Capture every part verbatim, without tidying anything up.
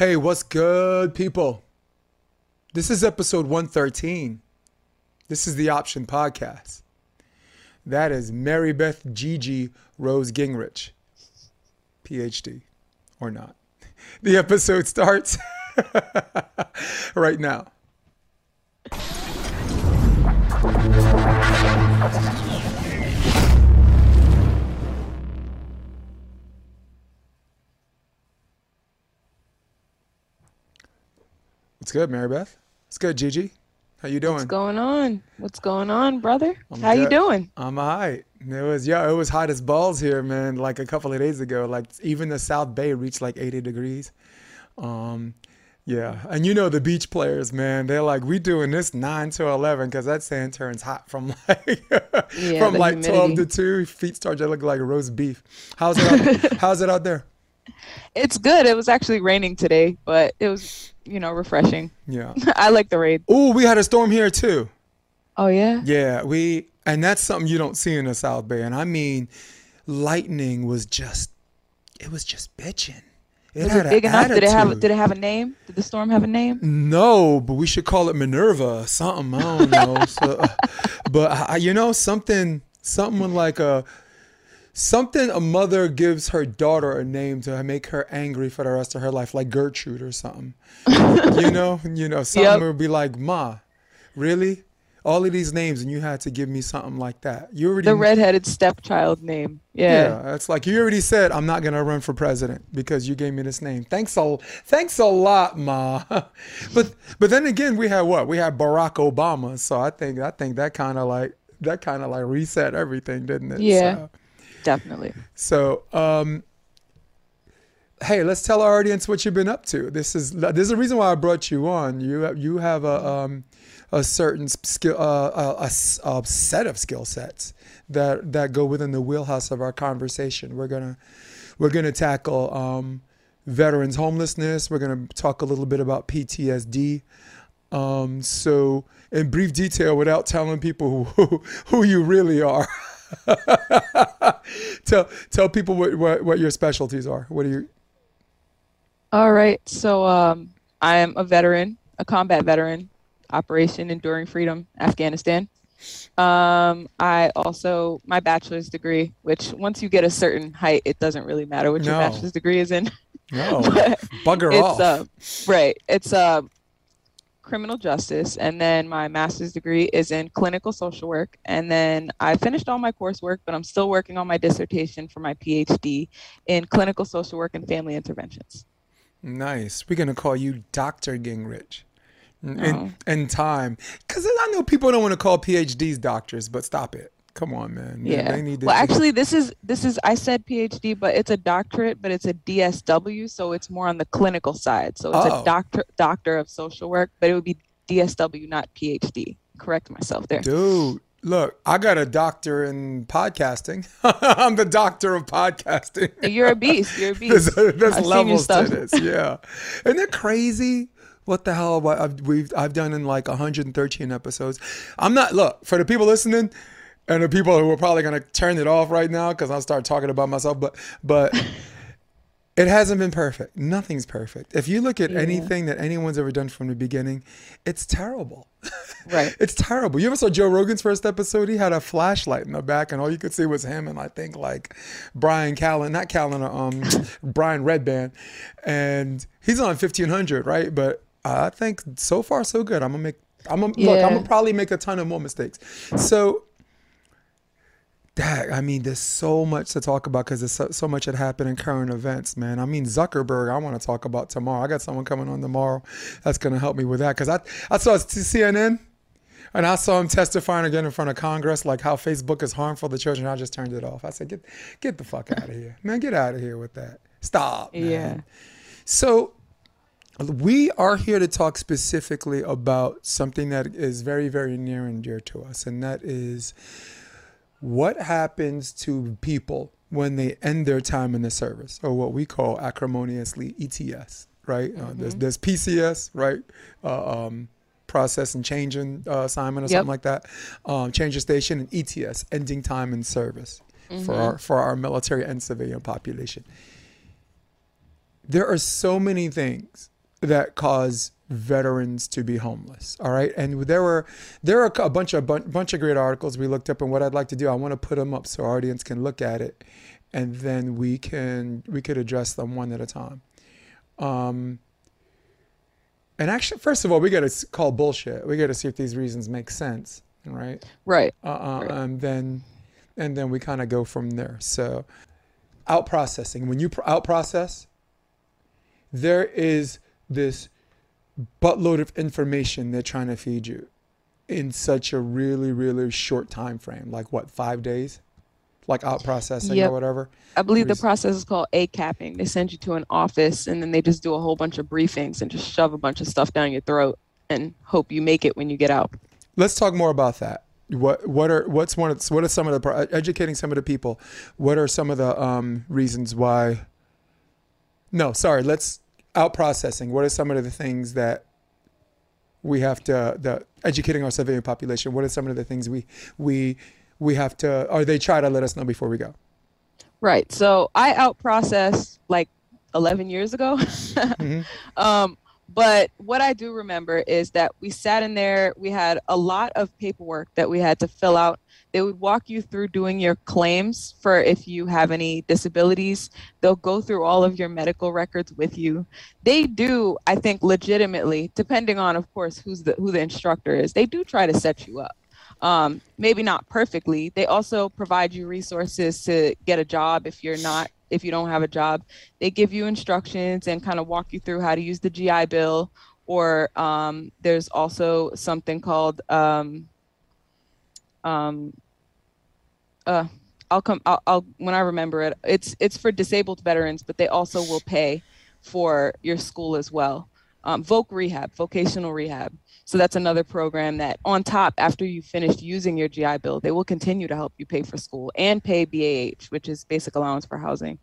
Hey, what's good, people? This is episode one thirteen. This is the Option Podcast. That is Marybeth Gigi Rose Gingrich, P H D, or not. The episode starts right now. What's good, Marybeth? What's good, Gigi? How you doing? What's going on? What's going on, brother? I'm How good. You doing? I'm all right. It was, yeah, it was hot as balls here, man, like a couple of days ago. Like, even the South Bay reached like eighty degrees. Um, yeah. And you know the beach players, man. They're like, we doing this nine to eleven because that sand turns hot from like yeah, from like humidity. twelve to two. Feet start to look like roast beef. How's it out, how's it out there? It's good. It was actually raining today, but it was, you know, refreshing. Yeah. I like the rain. Oh, we had a storm here too. Oh, yeah? Yeah. We, and that's something you don't see in the South Bay. And I mean, lightning was just, it was just bitching. It was had it big enough? Did it, have, did it have a name? Did the storm have a name? No, but we should call it Minerva or something. I don't know. so, but, I, you know, something, something like a, Something a mother gives her daughter a name to make her angry for the rest of her life, like Gertrude or something. you know, you know, something yep. would be like, Ma, really? All of these names, and you had to give me something like that. You already the redheaded stepchild name. Yeah. Yeah, it's like you already said I'm not gonna run for president because you gave me this name. Thanks a thanks a lot, Ma. but but then again, we had what? We had Barack Obama. So I think I think that kind of like that kind of like reset everything, didn't it? Yeah. So, definitely. So, um, hey, let's tell our audience what you've been up to. This is this is the reason why I brought you on. You have, you have a um, a certain skill, uh, a, a, a set of skill sets that that go within the wheelhouse of our conversation. We're gonna we're gonna tackle um, veterans homelessness. We're gonna talk a little bit about P T S D. Um, so, in brief detail, without telling people who who you really are. tell tell people what, what what your specialties are. What are you? All right, so um, I am a veteran, a combat veteran, Operation Enduring Freedom, Afghanistan. Um, I also my bachelor's degree, which once you get a certain height, it doesn't really matter what no. your bachelor's degree is in. No, bugger it's, off. Uh, right, it's uh, criminal justice, and then my master's degree is in clinical social work, and then I finished all my coursework, but I'm still working on my dissertation for my P H D in clinical social work and family interventions. Nice. We're gonna call you Doctor Gingrich in, oh. in time, because I know people don't want to call P H Ds doctors, but stop it. Come on, man. Yeah. They need to well, actually, this is this is I said P H D, but it's a doctorate, but it's a D S W, so it's more on the clinical side. So it's oh. a doctor doctor of social work, but it would be D S W, not P H D. Correct myself there. Dude, look, I got a doctor in podcasting. I'm the doctor of podcasting. You're a beast. You're a beast. there's there's levels to this. Yeah. Isn't it crazy? What the hell? I've we've I've done in like one hundred thirteen episodes. I'm not look for the people listening. And the people who are probably going to turn it off right now because I'll start talking about myself. But but it hasn't been perfect. Nothing's perfect. If you look at yeah. anything that anyone's ever done from the beginning, it's terrible. Right. It's terrible. You ever saw Joe Rogan's first episode? He had a flashlight in the back and all you could see was him and I think like Brian Callen, not Callen, um, Brian Redband. And he's on fifteen hundred, right? But I think so far so good. I'm going to make, I'm gonna, yeah. look, I'm going to probably make a ton of more mistakes. So... I mean, there's so much to talk about because there's so, so much that happened in current events, man. I mean, Zuckerberg, I want to talk about tomorrow. I got someone coming on tomorrow that's going to help me with that because I, I saw C N N and I saw him testifying again in front of Congress, like how Facebook is harmful to children. I just turned it off. I said, get get the fuck out of here. Man, get out of here with that. Stop, man. Yeah. So we are here to talk specifically about something that is very, very near and dear to us, and that is... what happens to people when they end their time in the service, or what we call acrimoniously E T S, right? Mm-hmm. uh, there's, there's P C S, right? Uh, um, process and change in uh, assignment or yep. something like that. Um, change of station, and E T S, ending time in service mm-hmm. for our, for our military and civilian population. There are so many things that cause veterans to be homeless. All right, and there were there are a bunch of bunch of great articles we looked up, and what I'd like to do, I want to put them up so our audience can look at it, and then we can we could address them one at a time. Um, and actually, first of all, we got to call bullshit. We got to see if these reasons make sense, right? Right. Uh, uh, right. And then and then we kind of go from there. So, out processing. When you out process, there is this buttload of information they're trying to feed you in such a really, really short time frame. Like what, five days? Like out processing yep. or whatever? I believe the process is called A CAPing. They send you to an office and then they just do a whole bunch of briefings and just shove a bunch of stuff down your throat and hope you make it when you get out. Let's talk more about that. What what are what's one of what are some of the educating some of the people? What are some of the um, reasons why? No, sorry. Let's out processing. What are some of the things that we have to the educating our civilian population? What are some of the things we we we have to or they try to let us know before we go? Right. So I out processed like eleven years ago. mm-hmm. um, But what I do remember is that we sat in there, we had a lot of paperwork that we had to fill out. They would walk you through doing your claims for if you have any disabilities. They'll go through all of your medical records with you. They do, I think, legitimately, depending on, of course, who's the, who the instructor is, they do try to set you up. Um, maybe not perfectly. They also provide you resources to get a job if you're not if you don't have a job. They give you instructions and kind of walk you through how to use the G I Bill, or um, there's also something called, um, um, uh, I'll come, I'll, I'll, when I remember it, it's, it's for disabled veterans, but they also will pay for your school as well. Um, voc rehab, vocational rehab. So that's another program that on top, after you finished using your G I Bill, they will continue to help you pay for school and pay B A H, which is basic allowance for housing.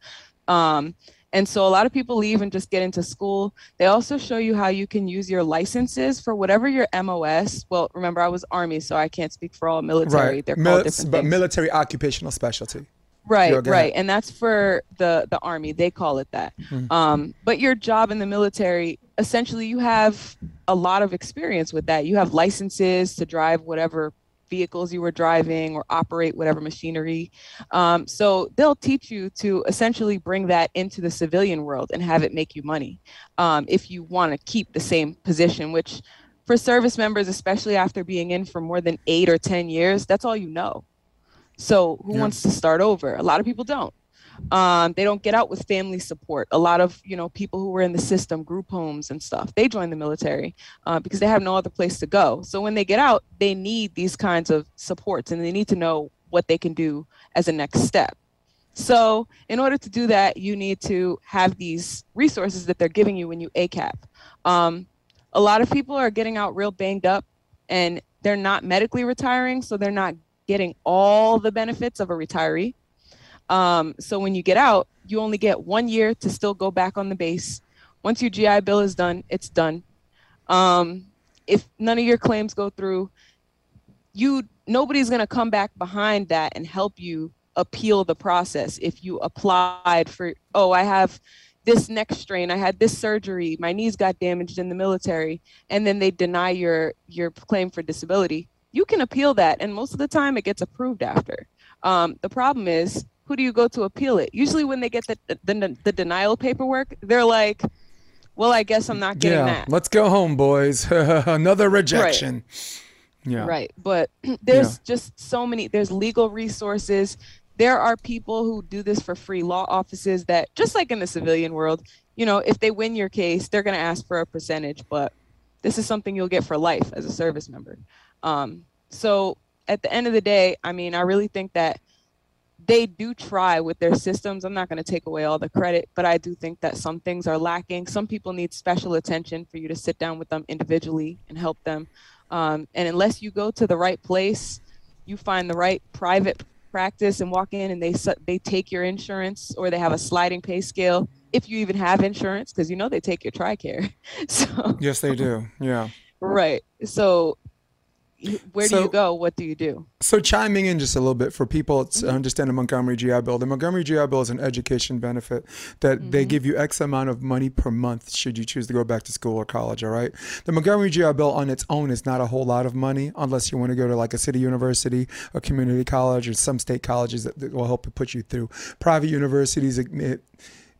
Um, and so a lot of people leave and just get into school. They also show you how you can use your licenses for whatever your M O S. Well, remember, I was Army, so I can't speak for all military. Right. They're Mil- called different but things. Military occupational specialty. Right, right. And that's for the, the Army. They call it that. Mm-hmm. Um, but your job in the military, essentially, you have a lot of experience with that. You have licenses to drive whatever vehicles you were driving or operate whatever machinery. Um, so they'll teach you to essentially bring that into the civilian world and have it make you money um, if you want to keep the same position, which for service members, especially after being in for more than eight or ten years, that's all you know. So who yeah. wants to start over? A lot of people don't. Um, they don't get out with family support. A lot of, you know, people who were in the system, group homes and stuff, they join the military uh, because they have no other place to go. So when they get out, they need these kinds of supports and they need to know what they can do as a next step. So in order to do that, you need to have these resources that they're giving you when you A CAP. Um, a lot of people are getting out real banged up and they're not medically retiring, so they're not getting all the benefits of a retiree. Um, so when you get out, you only get one year to still go back on the base. Once your G I Bill is done, it's done. Um, if none of your claims go through, you nobody's going to come back behind that and help you appeal the process. If you applied for, oh, I have this neck strain, I had this surgery, my knees got damaged in the military, and then they deny your, your claim for disability, you can appeal that. And most of the time it gets approved after. Um, the problem is, who do you go to appeal it? Usually when they get the the, the denial paperwork, they're like, well, I guess I'm not getting yeah, that. Let's go home, boys. Another rejection. Right. Yeah. Right. But there's yeah. just so many, there's legal resources. There are people who do this for free, law offices that, just like in the civilian world, you know, if they win your case, they're going to ask for a percentage, but this is something you'll get for life as a service member. Um, so at the end of the day, I mean, I really think that they do try with their systems. I'm not going to take away all the credit, but I do think that some things are lacking. Some people need special attention for you to sit down with them individually and help them. Um, and unless you go to the right place, you find the right private practice and walk in and they they take your insurance, or they have a sliding pay scale, if you even have insurance, because you know they take your TRICARE. So, yes, they do. Yeah. Right. So where so, do you go? What do you do? So chiming in just a little bit for people to mm-hmm. understand the Montgomery G I Bill. The Montgomery G I Bill is an education benefit that mm-hmm. they give you X amount of money per month should you choose to go back to school or college, all right? The Montgomery G I Bill on its own is not a whole lot of money unless you want to go to like a city university, a community college, or some state colleges that, that will help put you through. Private universities, it,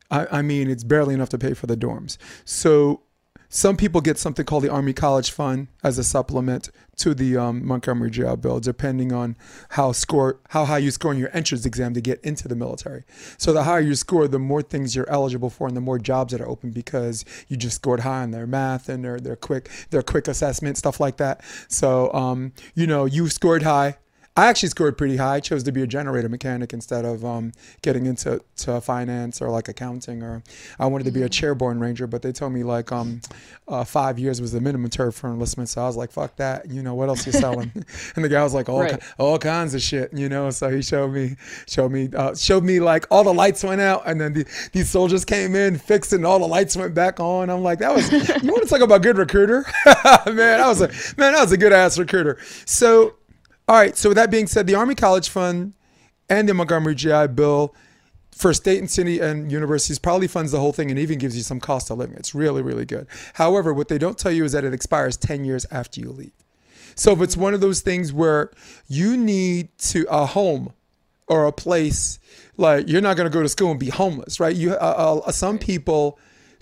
I, I mean, it's barely enough to pay for the dorms. So some people get something called the Army College Fund as a supplement to the um, Montgomery G I Bill, depending on how score, how high you score in your entrance exam to get into the military. So the higher you score, the more things you're eligible for and the more jobs that are open because you just scored high on their math and their, their, quick, their quick assessment, stuff like that. So, um, you know, you scored high. I actually scored pretty high. I chose to be a generator mechanic instead of um, getting into to finance or like accounting, or I wanted to be a chairborne ranger, but they told me like um, uh, five years was the minimum term for enlistment. So I was like, fuck that. You know, what else you selling? And the guy was like, all, right. ki all kinds of shit, you know? So he showed me, showed me, uh, showed me like all the lights went out and then the, these soldiers came in, fixed it and all the lights went back on. I'm like, that was, you want to talk about good recruiter? Man, I was a, man, I was a good ass recruiter. So, all right, so with that being said, the Army College Fund and the Montgomery G I Bill for state and city and universities probably funds the whole thing and even gives you some cost of living. It's really, really good. However, what they don't tell you is that it expires ten years after you leave. So if it's one of those things where you need to a home or a place, like you're not going to go to school and be homeless, right? You, uh, uh, some people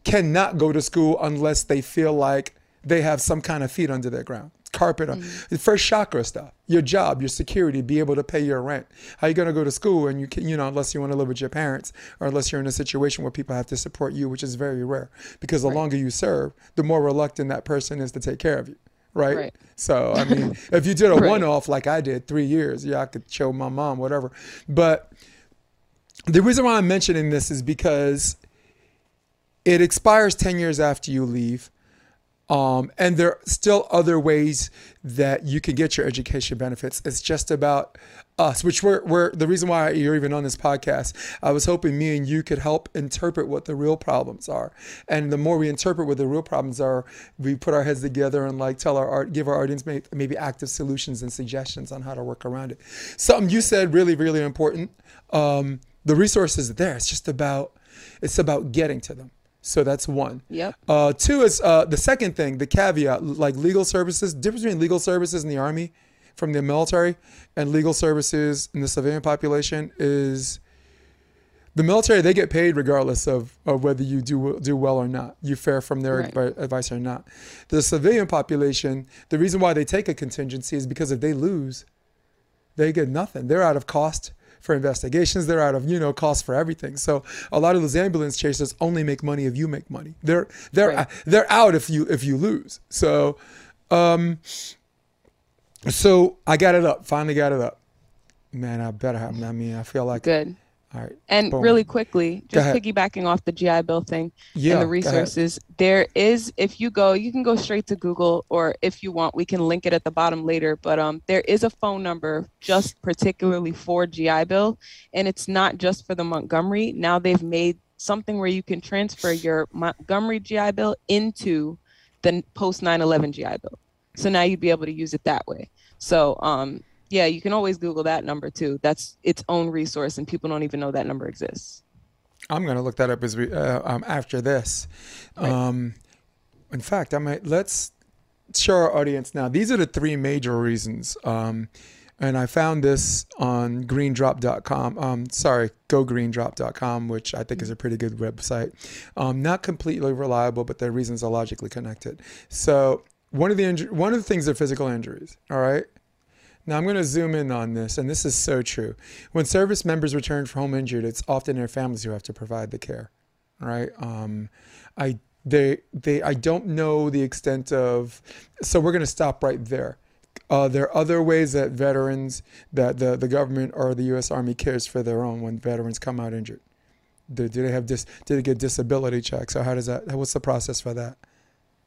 cannot go to school unless they feel like they have some kind of feet under their ground. Carpet, mm-hmm. the first chakra stuff, your job, your security, be able to pay your rent. How are you going to go to school and you can, you know, unless you want to live with your parents or unless you're in a situation where people have to support you, which is very rare because the right. longer you serve, the more reluctant that person is to take care of you. Right? right. So, I mean, if you did a right. one-off like I did three years, yeah, I could show my mom, whatever. But the reason why I'm mentioning this is because it expires ten years after you leave. Um, and there are still other ways that you can get your education benefits. It's just about us, which we're, we're the reason why you're even on this podcast. I was hoping me and you could help interpret what the real problems are. And the more we interpret what the real problems are, we put our heads together and like tell our art, give our audience maybe, maybe active solutions and suggestions on how to work around it. Something you said really, really important. Um, the resources are there. It's just about, it's about getting to them. So that's one. Yep. Uh, two is uh, the second thing, the caveat, like legal services, difference between legal services in the Army from the military and legal services in the civilian population is the military, they get paid regardless of, of whether you do do well or not. You fare from their right. advice or not. The civilian population, the reason why they take a contingency is because if they lose, they get nothing. They're out of cost for investigations, they're out of, you know, cost for everything. So a lot of those ambulance chasers only make money if you make money. They're they're right. they're out if you if you lose. So, um, so I got it up. Finally got it up. Man, I better have. I mean, I feel like good. All right. And boom. Really quickly, just piggybacking off the G I Bill thing yeah, and the resources, there is, if you go, you can go straight to Google, or if you want, we can link it at the bottom later. But um, there is a phone number just particularly for G I Bill, and it's not just for the Montgomery. Now they've made something where you can transfer your Montgomery G I Bill into the post nine eleven G I Bill. So now you'd be able to use it that way. So, um, yeah, you can always Google that number too. That's its own resource, and people don't even know that number exists. I'm gonna look that up as we uh, um, after this. Right. Um, in fact, I might let's show our audience now. These are the three major reasons, um, and I found this on green drop dot com. Um, sorry, go green drop dot com, which I think is a pretty good website. Um, not completely reliable, but their reasons are logically connected. So one of the one of the things are physical injuries. All right. Now, I'm going to zoom in on this, and this is so true. When service members return from home injured, it's often their families who have to provide the care, right? Um, I, they, they, I don't know the extent of, so we're going to stop right there. Uh, there are other ways that veterans, that the, the government or the U S Army cares for their own when veterans come out injured. Do, do they have dis, do they get disability checks, or how does that, what's the process for that?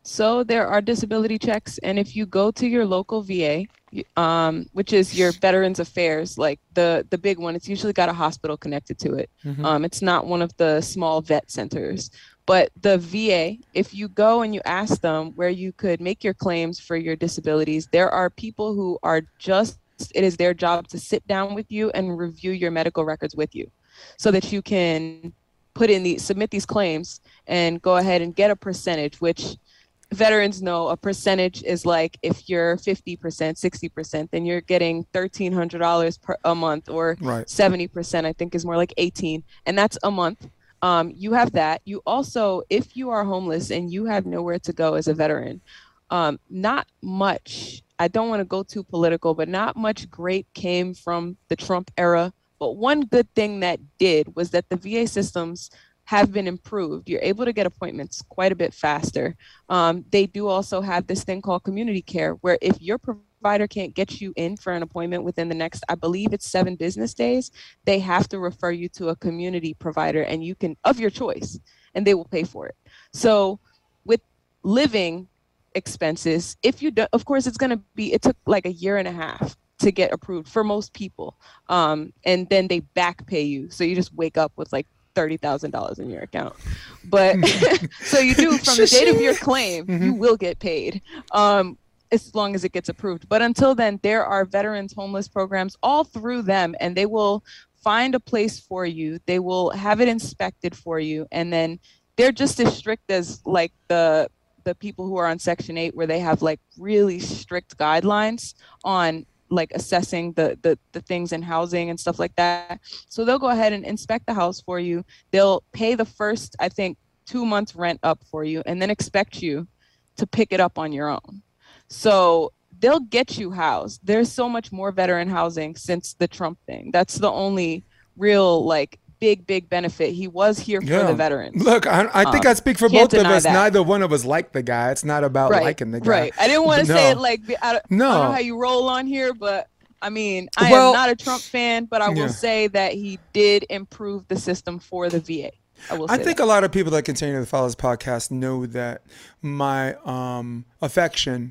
So there are disability checks, and if you go to your local V A, um, which is your Veterans Affairs, like the, the big one, it's usually got a hospital connected to it. Mm-hmm. Um, it's not one of the small vet centers. But the V A, if you go and you ask them where you could make your claims for your disabilities, there are people who are just, it is their job to sit down with you and review your medical records with you so that you can put in the, submit these claims and go ahead and get a percentage, which veterans know a percentage is like if you're fifty percent, sixty percent, then you're getting thirteen hundred dollars per a month, or right. seventy percent, I think is more like eighteen, and that's a month. Um, you have that. You also, if you are homeless and you have nowhere to go as a veteran, um, not much, I don't want to go too political, but not much great came from the Trump era. But one good thing that did was that the V A systems have been improved. You're able to get appointments quite a bit faster. Um, they do also have this thing called community care, where if your provider can't get you in for an appointment within the next, I believe it's seven business days, they have to refer you to a community provider, and you can, of your choice, and they will pay for it. So with living expenses, if you do, of course, it's going to be, it took like a year and a half to get approved for most people. Um, and then they back pay you. So you just wake up with like thirty thousand dollars in your account. But so you do, from the date of your claim, mm-hmm. you will get paid, um, as long as it gets approved. But until then, there are veterans homeless programs all through them, and they will find a place for you. They will have it inspected for you. And then they're just as strict as like the, the people who are on Section eight, where they have like really strict guidelines on like assessing the, the the things in housing and stuff like that. So they'll go ahead and inspect the house for you. They'll pay the first, I think, two months rent up for you, and then expect you to pick it up on your own. So they'll get you housed. There's so much more veteran housing since the Trump thing. That's the only real like big, big benefit. He was here yeah. for the veterans. Look, I, I think um, I speak for both of us. That. Neither one of us liked the guy. It's not about right. liking the guy. Right. I didn't want to no. say it like, I don't, no. I don't know how you roll on here, but I mean, I well, am not a Trump fan, but I will yeah. say that he did improve the system for the V A. I, will say I think that. a lot of people that continue to follow this podcast know that my um, affection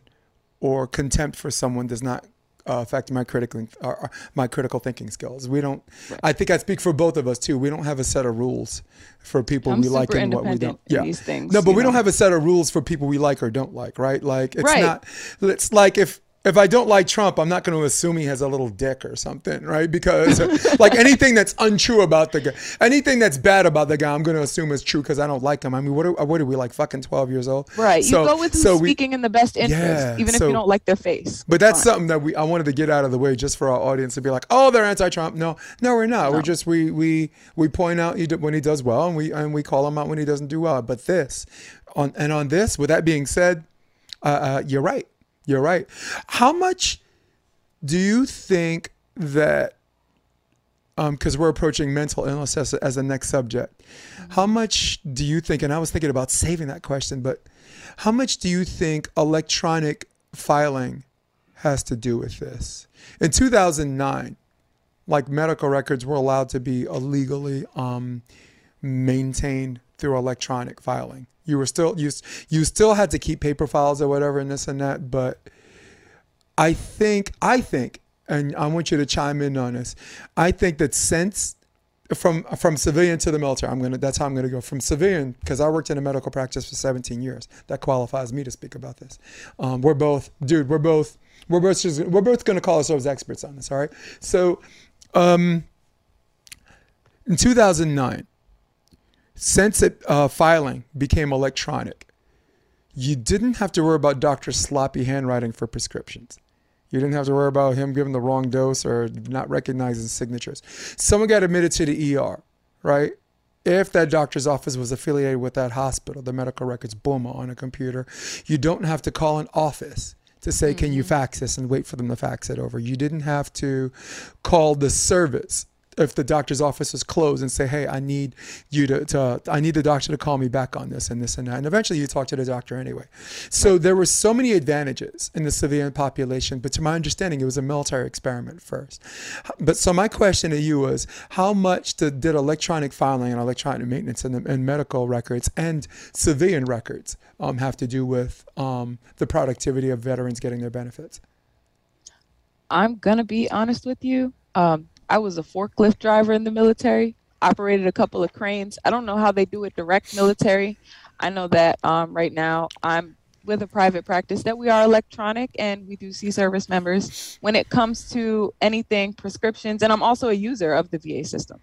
or contempt for someone does not Uh, affect my critical uh, my critical thinking skills. We don't. Right. I think I speak for both of us too. We don't have a set of rules for people I'm we like and what we don't. Yeah. These things, no, but we know? don't have a set of rules for people we like or don't like. Right? Like it's right. not. It's like if if I don't like Trump, I'm not going to assume he has a little dick or something, right? Because like anything that's untrue about the guy, anything that's bad about the guy, I'm going to assume is true because I don't like him. I mean, what are what are we like? Fucking twelve years old, right? So, you go with so we, speaking in the best interest, yeah, even so, if you don't like their face. But that's Fine. something that we I wanted to get out of the way just for our audience to be like, oh, they're anti-Trump. No, no, we're not. No. We're just we we we point out when he does well, and we and we call him out when he doesn't do well. But this, on and on this. With that being said, uh, uh, you're right. You're right. How much do you think that, um, because we're approaching mental illness as, as the next subject, how much do you think, and I was thinking about saving that question, but how much do you think electronic filing has to do with this? In two thousand nine, like medical records were allowed to be illegally um, maintained through electronic filing. You were still you, you still had to keep paper files or whatever and this and that, but I think I think and I want you to chime in on this. I think that since from from civilian to the military, I'm gonna that's how I'm gonna go from civilian, because I worked in a medical practice for seventeen years. That qualifies me to speak about this. Um, we're both dude. We're both we're both just, we're both gonna call ourselves experts on this. All right. So um, in two thousand nine. Since it, uh, filing became electronic, you didn't have to worry about doctor's sloppy handwriting for prescriptions. You didn't have to worry about him giving the wrong dose or not recognizing signatures. Someone got admitted to the E R, right? If that doctor's office was affiliated with that hospital, the medical records, boom, on a computer. You don't have to call an office to say, mm-hmm. can you fax this, and wait for them to fax it over. You didn't have to call the service if the doctor's office is closed and say, hey, I need you to, to, I need the doctor to call me back on this and this and that. And eventually you talk to the doctor anyway. So there were so many advantages in the civilian population, but to my understanding, it was a military experiment first. But so my question to you was, how much did, did electronic filing and electronic maintenance and, and medical records and civilian records um, have to do with um, the productivity of veterans getting their benefits? I'm going to be honest with you. Um, I was a forklift driver in the military. operated a couple of cranes. I don't know how they do it direct military. I know that um, right now I'm with a private practice that we are electronic, and we do see service members when it comes to anything prescriptions. And I'm also a user of the V A system.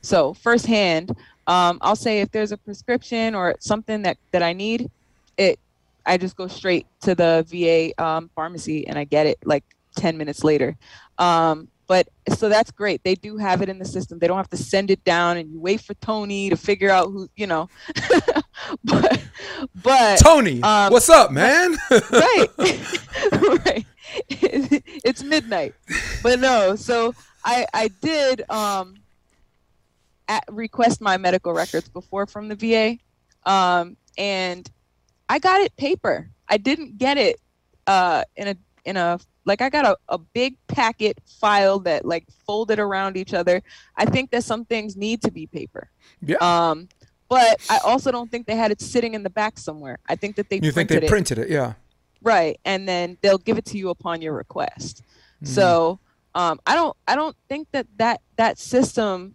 So firsthand, um, I'll say if there's a prescription or something that, that I need, it, I just go straight to the V A um, pharmacy and I get it like ten minutes later. Um, But so that's great. They do have it in the system. They don't have to send it down and you wait for Tony to figure out who, you know. but, but Tony, um, what's up, man? Right. Right. It, it's midnight. But no, so I, I did um, at, request my medical records before from the V A. Um, and I got it paper. I didn't get it uh, in a, in a, Like I got a, a big packet file that like folded around each other. I think that some things need to be paper. Yeah. Um, but I also don't think they had it sitting in the back somewhere. I think that they you printed it. You think they printed it, yeah. Right. And then they'll give it to you upon your request. Mm. So um, I don't I don't think that, that that system,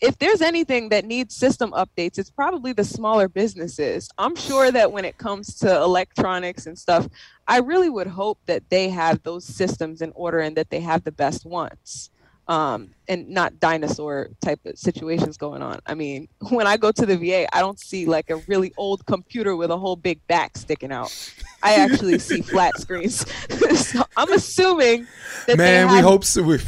if there's anything that needs system updates, it's probably the smaller businesses. I'm sure that when it comes to electronics and stuff, I really would hope that they have those systems in order and that they have the best ones, um, and not dinosaur type of situations going on. I mean, when I go to the V A, I don't see like a really old computer with a whole big back sticking out. I actually see flat screens. So I'm assuming that Man, they have- we hope so. We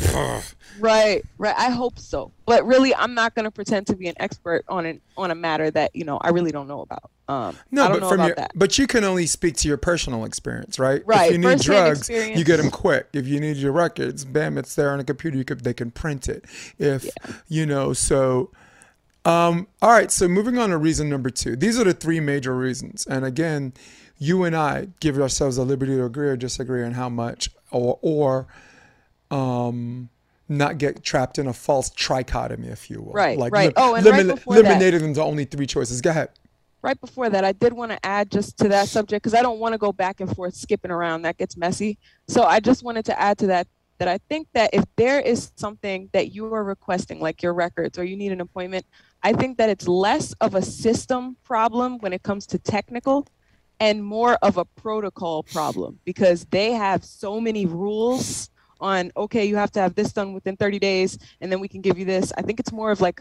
Right, right. I hope so. But really, I'm not going to pretend to be an expert on an on a matter that, you know, I really don't know about. Um, no, I don't but know from about your, that. But you can only speak to your personal experience, right? Right. If you need drugs, experience. You get them quick. If you need your records, bam, it's there on a computer. You could, they can print it. If, yeah. you know, so. Um, all right. So moving on to reason number two. These are the three major reasons. And again, you and I give ourselves the liberty to agree or disagree on how much or or. Um, not get trapped in a false trichotomy, if you will. Right, like, right. Oh, and right before that. Eliminated into only three choices. Go ahead. Right before that, I did want to add just to that subject, because I don't want to go back and forth skipping around. That gets messy. So I just wanted to add to that, that I think that if there is something that you are requesting, like your records or you need an appointment, I think that it's less of a system problem when it comes to technical and more of a protocol problem, because they have so many rules on, okay, you have to have this done within thirty days, and then we can give you this. I think it's more of like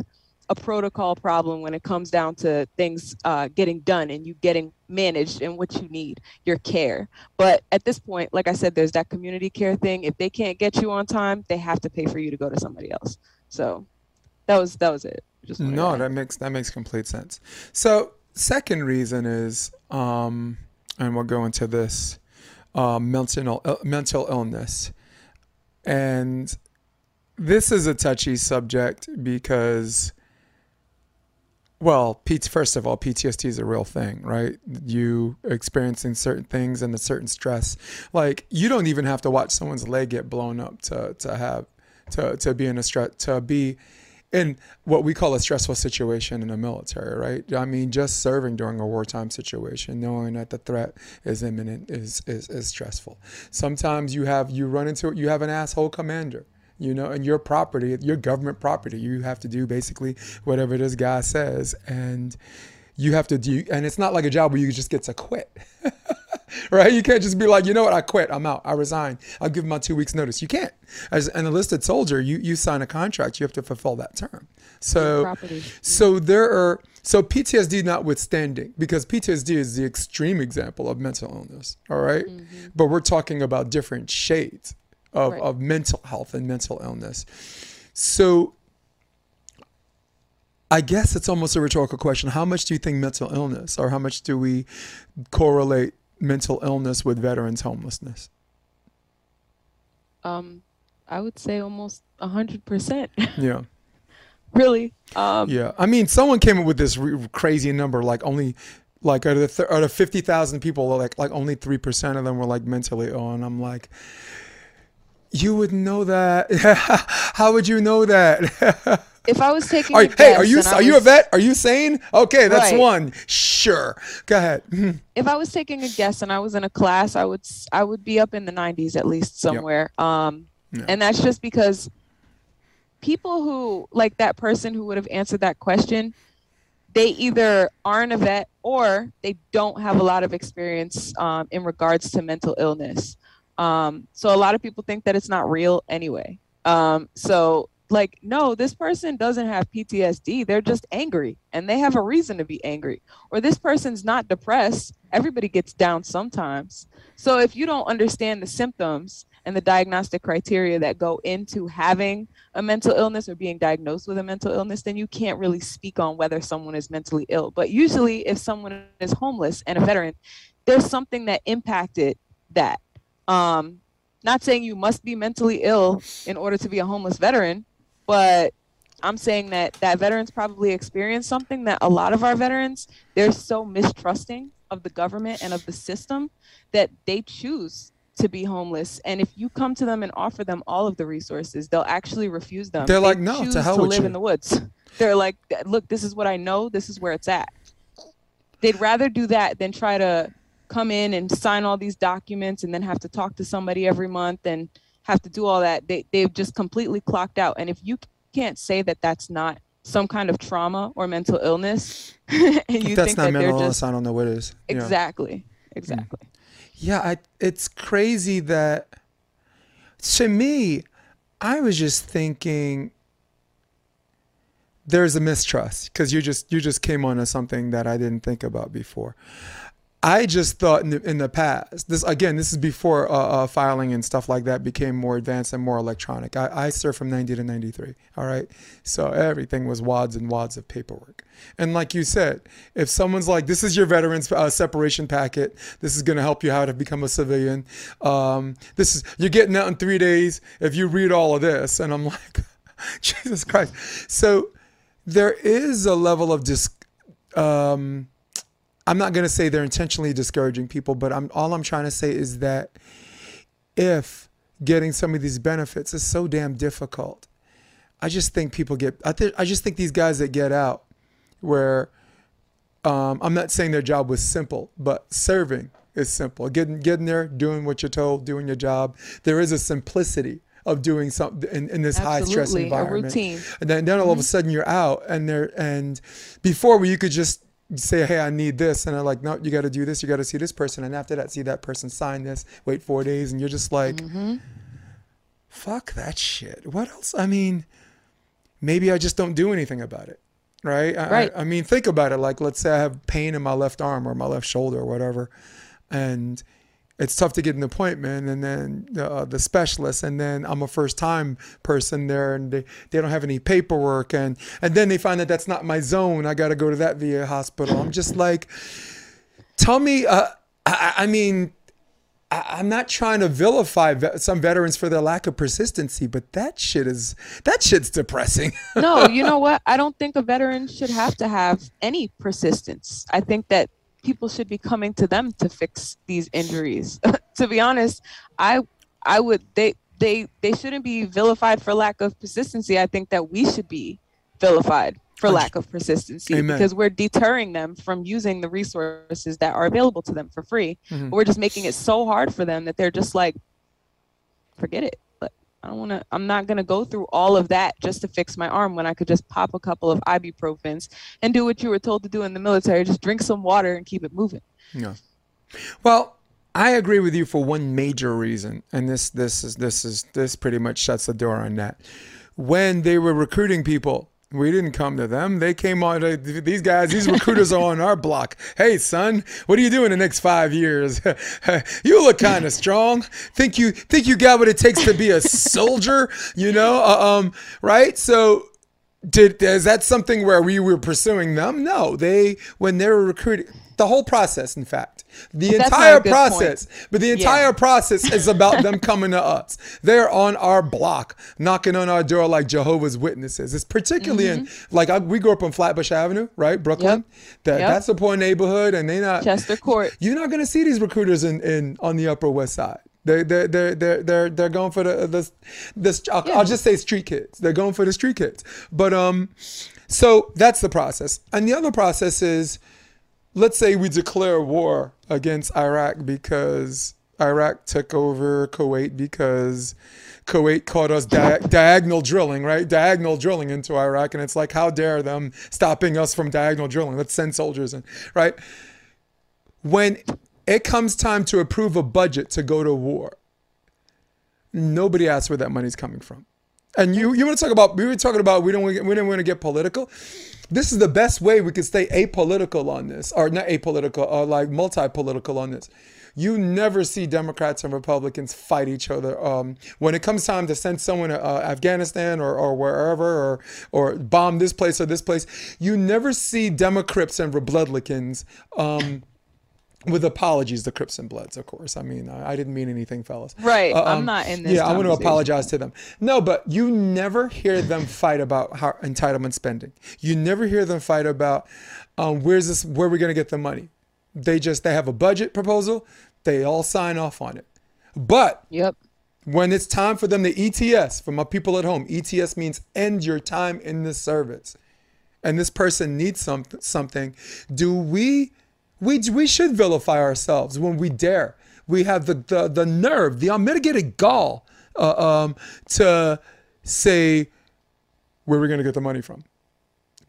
a protocol problem when it comes down to things uh, getting done and you getting managed and what you need, your care. But at this point, like I said, there's that community care thing. If they can't get you on time, they have to pay for you to go to somebody else. So that was that was it. Just no, that makes that makes complete sense. So second reason is, um, and we'll go into this, uh, mental uh, mental illness. And this is a touchy subject because, well, first of all, P T S D is a real thing, right? You experiencing certain things and a certain stress. Like, you don't even have to watch someone's leg get blown up to to have to to be in a stress to be in what we call a stressful situation in the military, right? I mean, just serving during a wartime situation, knowing that the threat is imminent is, is is stressful. Sometimes you have you run into you have an asshole commander, you know, and your property, your government property, you have to do basically whatever this guy says, and you have to do. And it's not like a job where you just get to quit. Right? You can't just be like, you know what? I quit. I'm out. I resign. I'll give my two weeks notice. You can't. As an enlisted soldier, you, you sign a contract. You have to fulfill that term. So, so there are, so P T S D notwithstanding, because P T S D is the extreme example of mental illness. All right. Mm-hmm. But we're talking about different shades of, right. of mental health and mental illness. So I guess it's almost a rhetorical question. How much do you think mental illness, or how much do we correlate mental illness with veterans homelessness? Um, I would say almost a hundred percent. Yeah. Really? Um, yeah. I mean, someone came up with this re- crazy number, like only like out of, th- out of fifty thousand people, like, like only three percent of them were like mentally ill. And I'm like, you would know that. How would you know that? If I was taking are, a hey, are you are was, you a vet? Are you sane? Okay, that's right. One. Sure, go ahead. If I was taking a guess and I was in a class, I would I would be up in the nineties at least somewhere. Yep. Um, yeah. And that's just because people who, like that person who would have answered that question, they either aren't a vet or they don't have a lot of experience um, in regards to mental illness. Um, so a lot of people think that it's not real anyway. Um, so like, no, this person doesn't have P T S D. They're just angry and they have a reason to be angry. Or this person's not depressed. Everybody gets down sometimes. So if you don't understand the symptoms and the diagnostic criteria that go into having a mental illness or being diagnosed with a mental illness, then you can't really speak on whether someone is mentally ill. But usually if someone is homeless and a veteran, there's something that impacted that. Um, not saying you must be mentally ill in order to be a homeless veteran, but I'm saying that that veterans probably experienced something that a lot of our veterans, they're so mistrusting of the government and of the system that they choose to be homeless. And if you come to them and offer them all of the resources, they'll actually refuse them. They're like, no, to hell with you. They choose to live in the woods. They're like, look, this is what I know. This is where it's at. They'd rather do that than try to come in and sign all these documents and then have to talk to somebody every month and have to do all that. They, they've just completely clocked out. And if you can't say that that's not some kind of trauma or mental illness, and you that's think not that mental they're illness, just, I don't know what it is. Exactly. Yeah. Exactly. Mm. Yeah, I, it's crazy that, to me, I was just thinking there's a mistrust because you just you just came on to something that I didn't think about before. I just thought in the, in the past, this again, this is before uh, uh, filing and stuff like that became more advanced and more electronic. I, I served from ninety to ninety-three, all right? So everything was wads and wads of paperwork. And like you said, if someone's like, this is your veterans uh, separation packet, this is gonna help you how to become a civilian. Um, this is, you're getting out in three days if you read all of this. And I'm like, Jesus Christ. So there is a level of dis- um, I'm not going to say they're intentionally discouraging people, but I'm, all I'm trying to say is that if getting some of these benefits is so damn difficult, I just think people get, I, th I just think these guys that get out where, um, I'm not saying their job was simple, but serving is simple. Getting, getting there, doing what you're told, doing your job. There is a simplicity of doing something in, in this Absolutely. high stress environment. A routine. And then, then all mm-hmm. of a sudden you're out and there, and before where you could just say, hey, I need this. And they're like, no, you got to do this. You got to see this person. And after that, see that person, sign this, wait four days. And you're just like, mm-hmm. fuck that shit. What else? I mean, maybe I just don't do anything about it. Right. right. I, I mean, think about it. Like, let's say I have pain in my left arm or my left shoulder or whatever. And it's tough to get an appointment. And then uh, the specialist, and then I'm a first time person there, and they, they don't have any paperwork. And, and then they find that that's not my zone. I got to go to that V A hospital. I'm just like, tell me, uh, I, I mean, I, I'm not trying to vilify ve some veterans for their lack of persistency, but that shit is, that shit's depressing. No, you know what? I don't think a veteran should have to have any persistence. I think that people should be coming to them to fix these injuries. To be honest, I, I would, they, they, they shouldn't be vilified for lack of persistency. I think that we should be vilified for lack of persistency. Amen. Because we're deterring them from using the resources that are available to them for free. Mm-hmm. We're just making it so hard for them that they're just like, forget it. But I don't want to, I'm not going to go through all of that just to fix my arm when I could just pop a couple of ibuprofens and do what you were told to do in the military. Just drink some water and keep it moving. Yeah. Well, I agree with you for one major reason. And this, this is, this is, this pretty much shuts the door on that. When they were recruiting people, we didn't come to them. They came on, uh, these guys, these recruiters are on our block. Hey, son, what do you do in the next five years? You look kind of strong. Think you think you got what it takes to be a soldier, you know? Uh, um, right? So did is that something where we were pursuing them? No, they, when they were recruiting, the whole process, in fact, the but entire process, point. but the entire yeah. process is about them coming to us. They're on our block, knocking on our door like Jehovah's Witnesses. It's particularly mm-hmm. in, like, I, we grew up on Flatbush Avenue, right? Brooklyn. Yep. That, yep. That's a poor neighborhood, and they not. Chester Court. You're not going to see these recruiters in, in on the Upper West Side. They're, they're, they're, they're, they're going for the, the, the I'll, yeah. I'll just say street kids. They're going for the street kids. But, um, so that's the process. And the other process is, let's say we declare war against Iraq because Iraq took over Kuwait because Kuwait caught us di diagonal drilling, right? Diagonal drilling into Iraq. And it's like, how dare them stopping us from diagonal drilling? Let's send soldiers in, right? When it comes time to approve a budget to go to war, nobody asks where that money's coming from. And you, you want to talk about, we were talking about, we don't want to get, we didn't want to get political. This is the best way we could stay apolitical on this, or not apolitical, or like multi-political on this. You never see Democrats and Republicans fight each other. Um, when it comes time to send someone to uh, Afghanistan or, or wherever, or, or bomb this place or this place, you never see Democrips and Republicans, um, with apologies to Crips and Bloods, of course. I mean, I, I didn't mean anything, fellas. Right, uh, um, I'm not in this. Yeah, I want to apologize to them. No, but you never hear them fight about how, entitlement spending. You never hear them fight about um, where's this, where we're going to get the money. They just, they have a budget proposal. They all sign off on it. But yep, when it's time for them to E T S, for my people at home, E T S means end your time in the service. And this person needs some, something. Do we... We, we should vilify ourselves when we dare. We have the, the, the nerve, the unmitigated gall uh, um, to say where we're going to get the money from.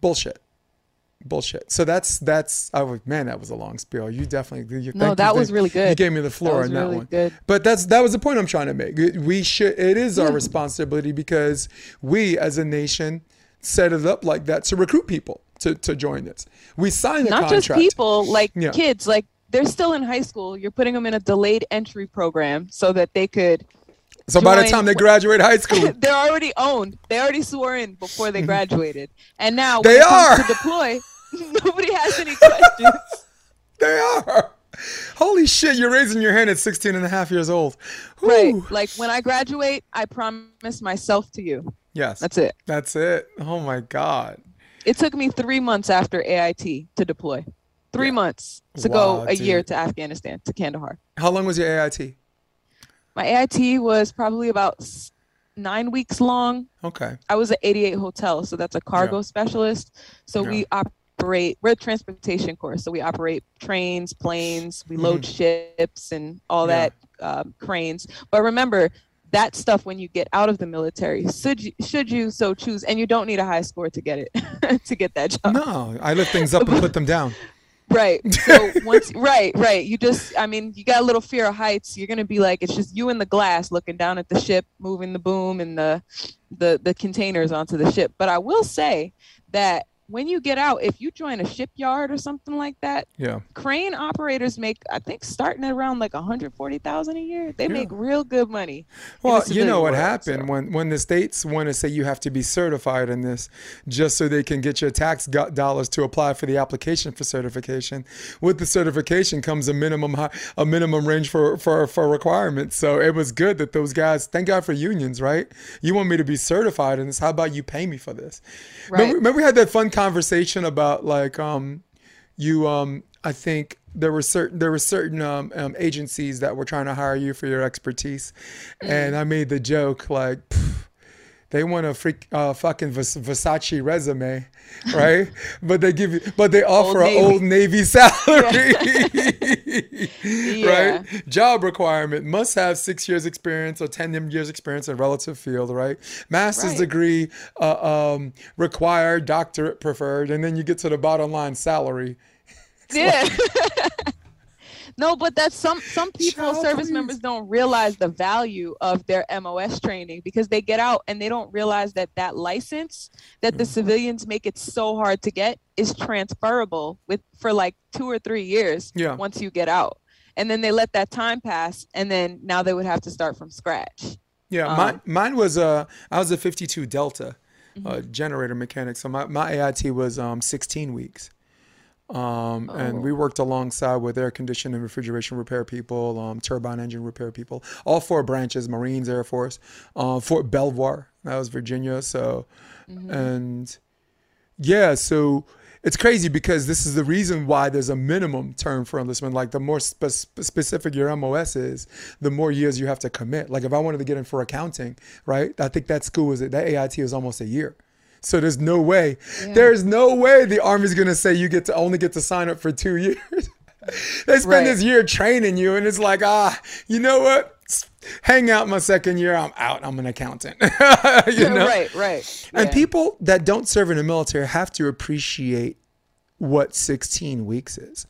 Bullshit. Bullshit. So that's, that's, I was, man, that was a long spiel. You definitely, you, no, that you, was they, really good. You gave me the floor on that, really that one. Good. But that's, that was the point I'm trying to make. We should, it is our responsibility because we as a nation set it up like that to recruit people to, to join this. We signed the not contract. Just people, like yeah. kids, like they're still in high school. You're putting them in a delayed entry program so that they could. So by the time they graduate high school, they're already owned. They already swore in before they graduated. And now when they it comes are to deploy, nobody has any questions. They are. Holy shit, you're raising your hand at sixteen and a half years old. Ooh. Right. Like when I graduate, I promise myself to you. Yes. That's it. That's it. Oh my God. It took me three months after A I T to deploy. Three yeah. months to wow, go a dude. year to Afghanistan, to Kandahar. How long was your A I T? My A I T was probably about nine weeks long. Okay. I was at eighty-eight Hotel, so that's a cargo yeah. specialist. So yeah. we operate, we're a transportation course, so we operate trains, planes, we load mm. ships and all yeah. that, um, cranes. But remember, that stuff when you get out of the military, should you, should you so choose, and you don't need a high score to get it, to get that job. No, I lift things up and put them down. Right. So once, right, right. You just, I mean, you got a little fear of heights. You're gonna be like, it's just you in the glass, looking down at the ship, moving the boom and the, the, the containers onto the ship. But I will say that when you get out, if you join a shipyard or something like that, yeah, crane operators make, I think, starting at around like one hundred forty thousand dollars a year. They yeah. make real good money. Well, you know what world, happened so. when when the states want to say you have to be certified in this just so they can get your tax dollars to apply for the application for certification. With the certification comes a minimum high, a minimum range for, for, for requirements. So it was good that those guys, thank God for unions, right? You want me to be certified in this? How about you pay me for this? Right. Remember, remember we had that fun conversation conversation about like um you um I think there were certain there were certain um, um agencies that were trying to hire you for your expertise, and I made the joke like pff, they want a freak uh fucking Vers Versace resume, right? But they give you but they offer an Old Navy salary. Yeah. Right? Job requirement must have six years experience or ten years experience in relative field, right? Master's right. degree uh, um, required, doctorate preferred, and then you get to the bottom line salary. It's yeah. Like... No, but that's some some people, Child, service please. members don't realize the value of their M O S training because they get out and they don't realize that that license that the civilians make it so hard to get is transferable with for like two or three years yeah. once you get out. And then they let that time pass, and then now they would have to start from scratch. Yeah, um, mine, mine was, uh, I was a fifty-two Delta mm-hmm. uh, generator mechanic, so my, my A I T was um, sixteen weeks. Um, oh. And we worked alongside with air conditioning and refrigeration repair people, um, turbine engine repair people, all four branches, Marines, Air Force, uh, Fort Belvoir, that was Virginia. So, mm-hmm. and yeah, so it's crazy because this is the reason why there's a minimum term for enlistment. Like the more spe specific your M O S is, the more years you have to commit. Like if I wanted to get in for accounting, right? I think that school was, that A I T was almost a year. So there's no way, yeah. there's no way the Army's gonna say you get to only get to sign up for two years. They spend right. this year training you, and it's like, ah, you know what? Hang out my second year. I'm out. I'm an accountant. You know? Right, right. And yeah. people that don't serve in the military have to appreciate what sixteen weeks is.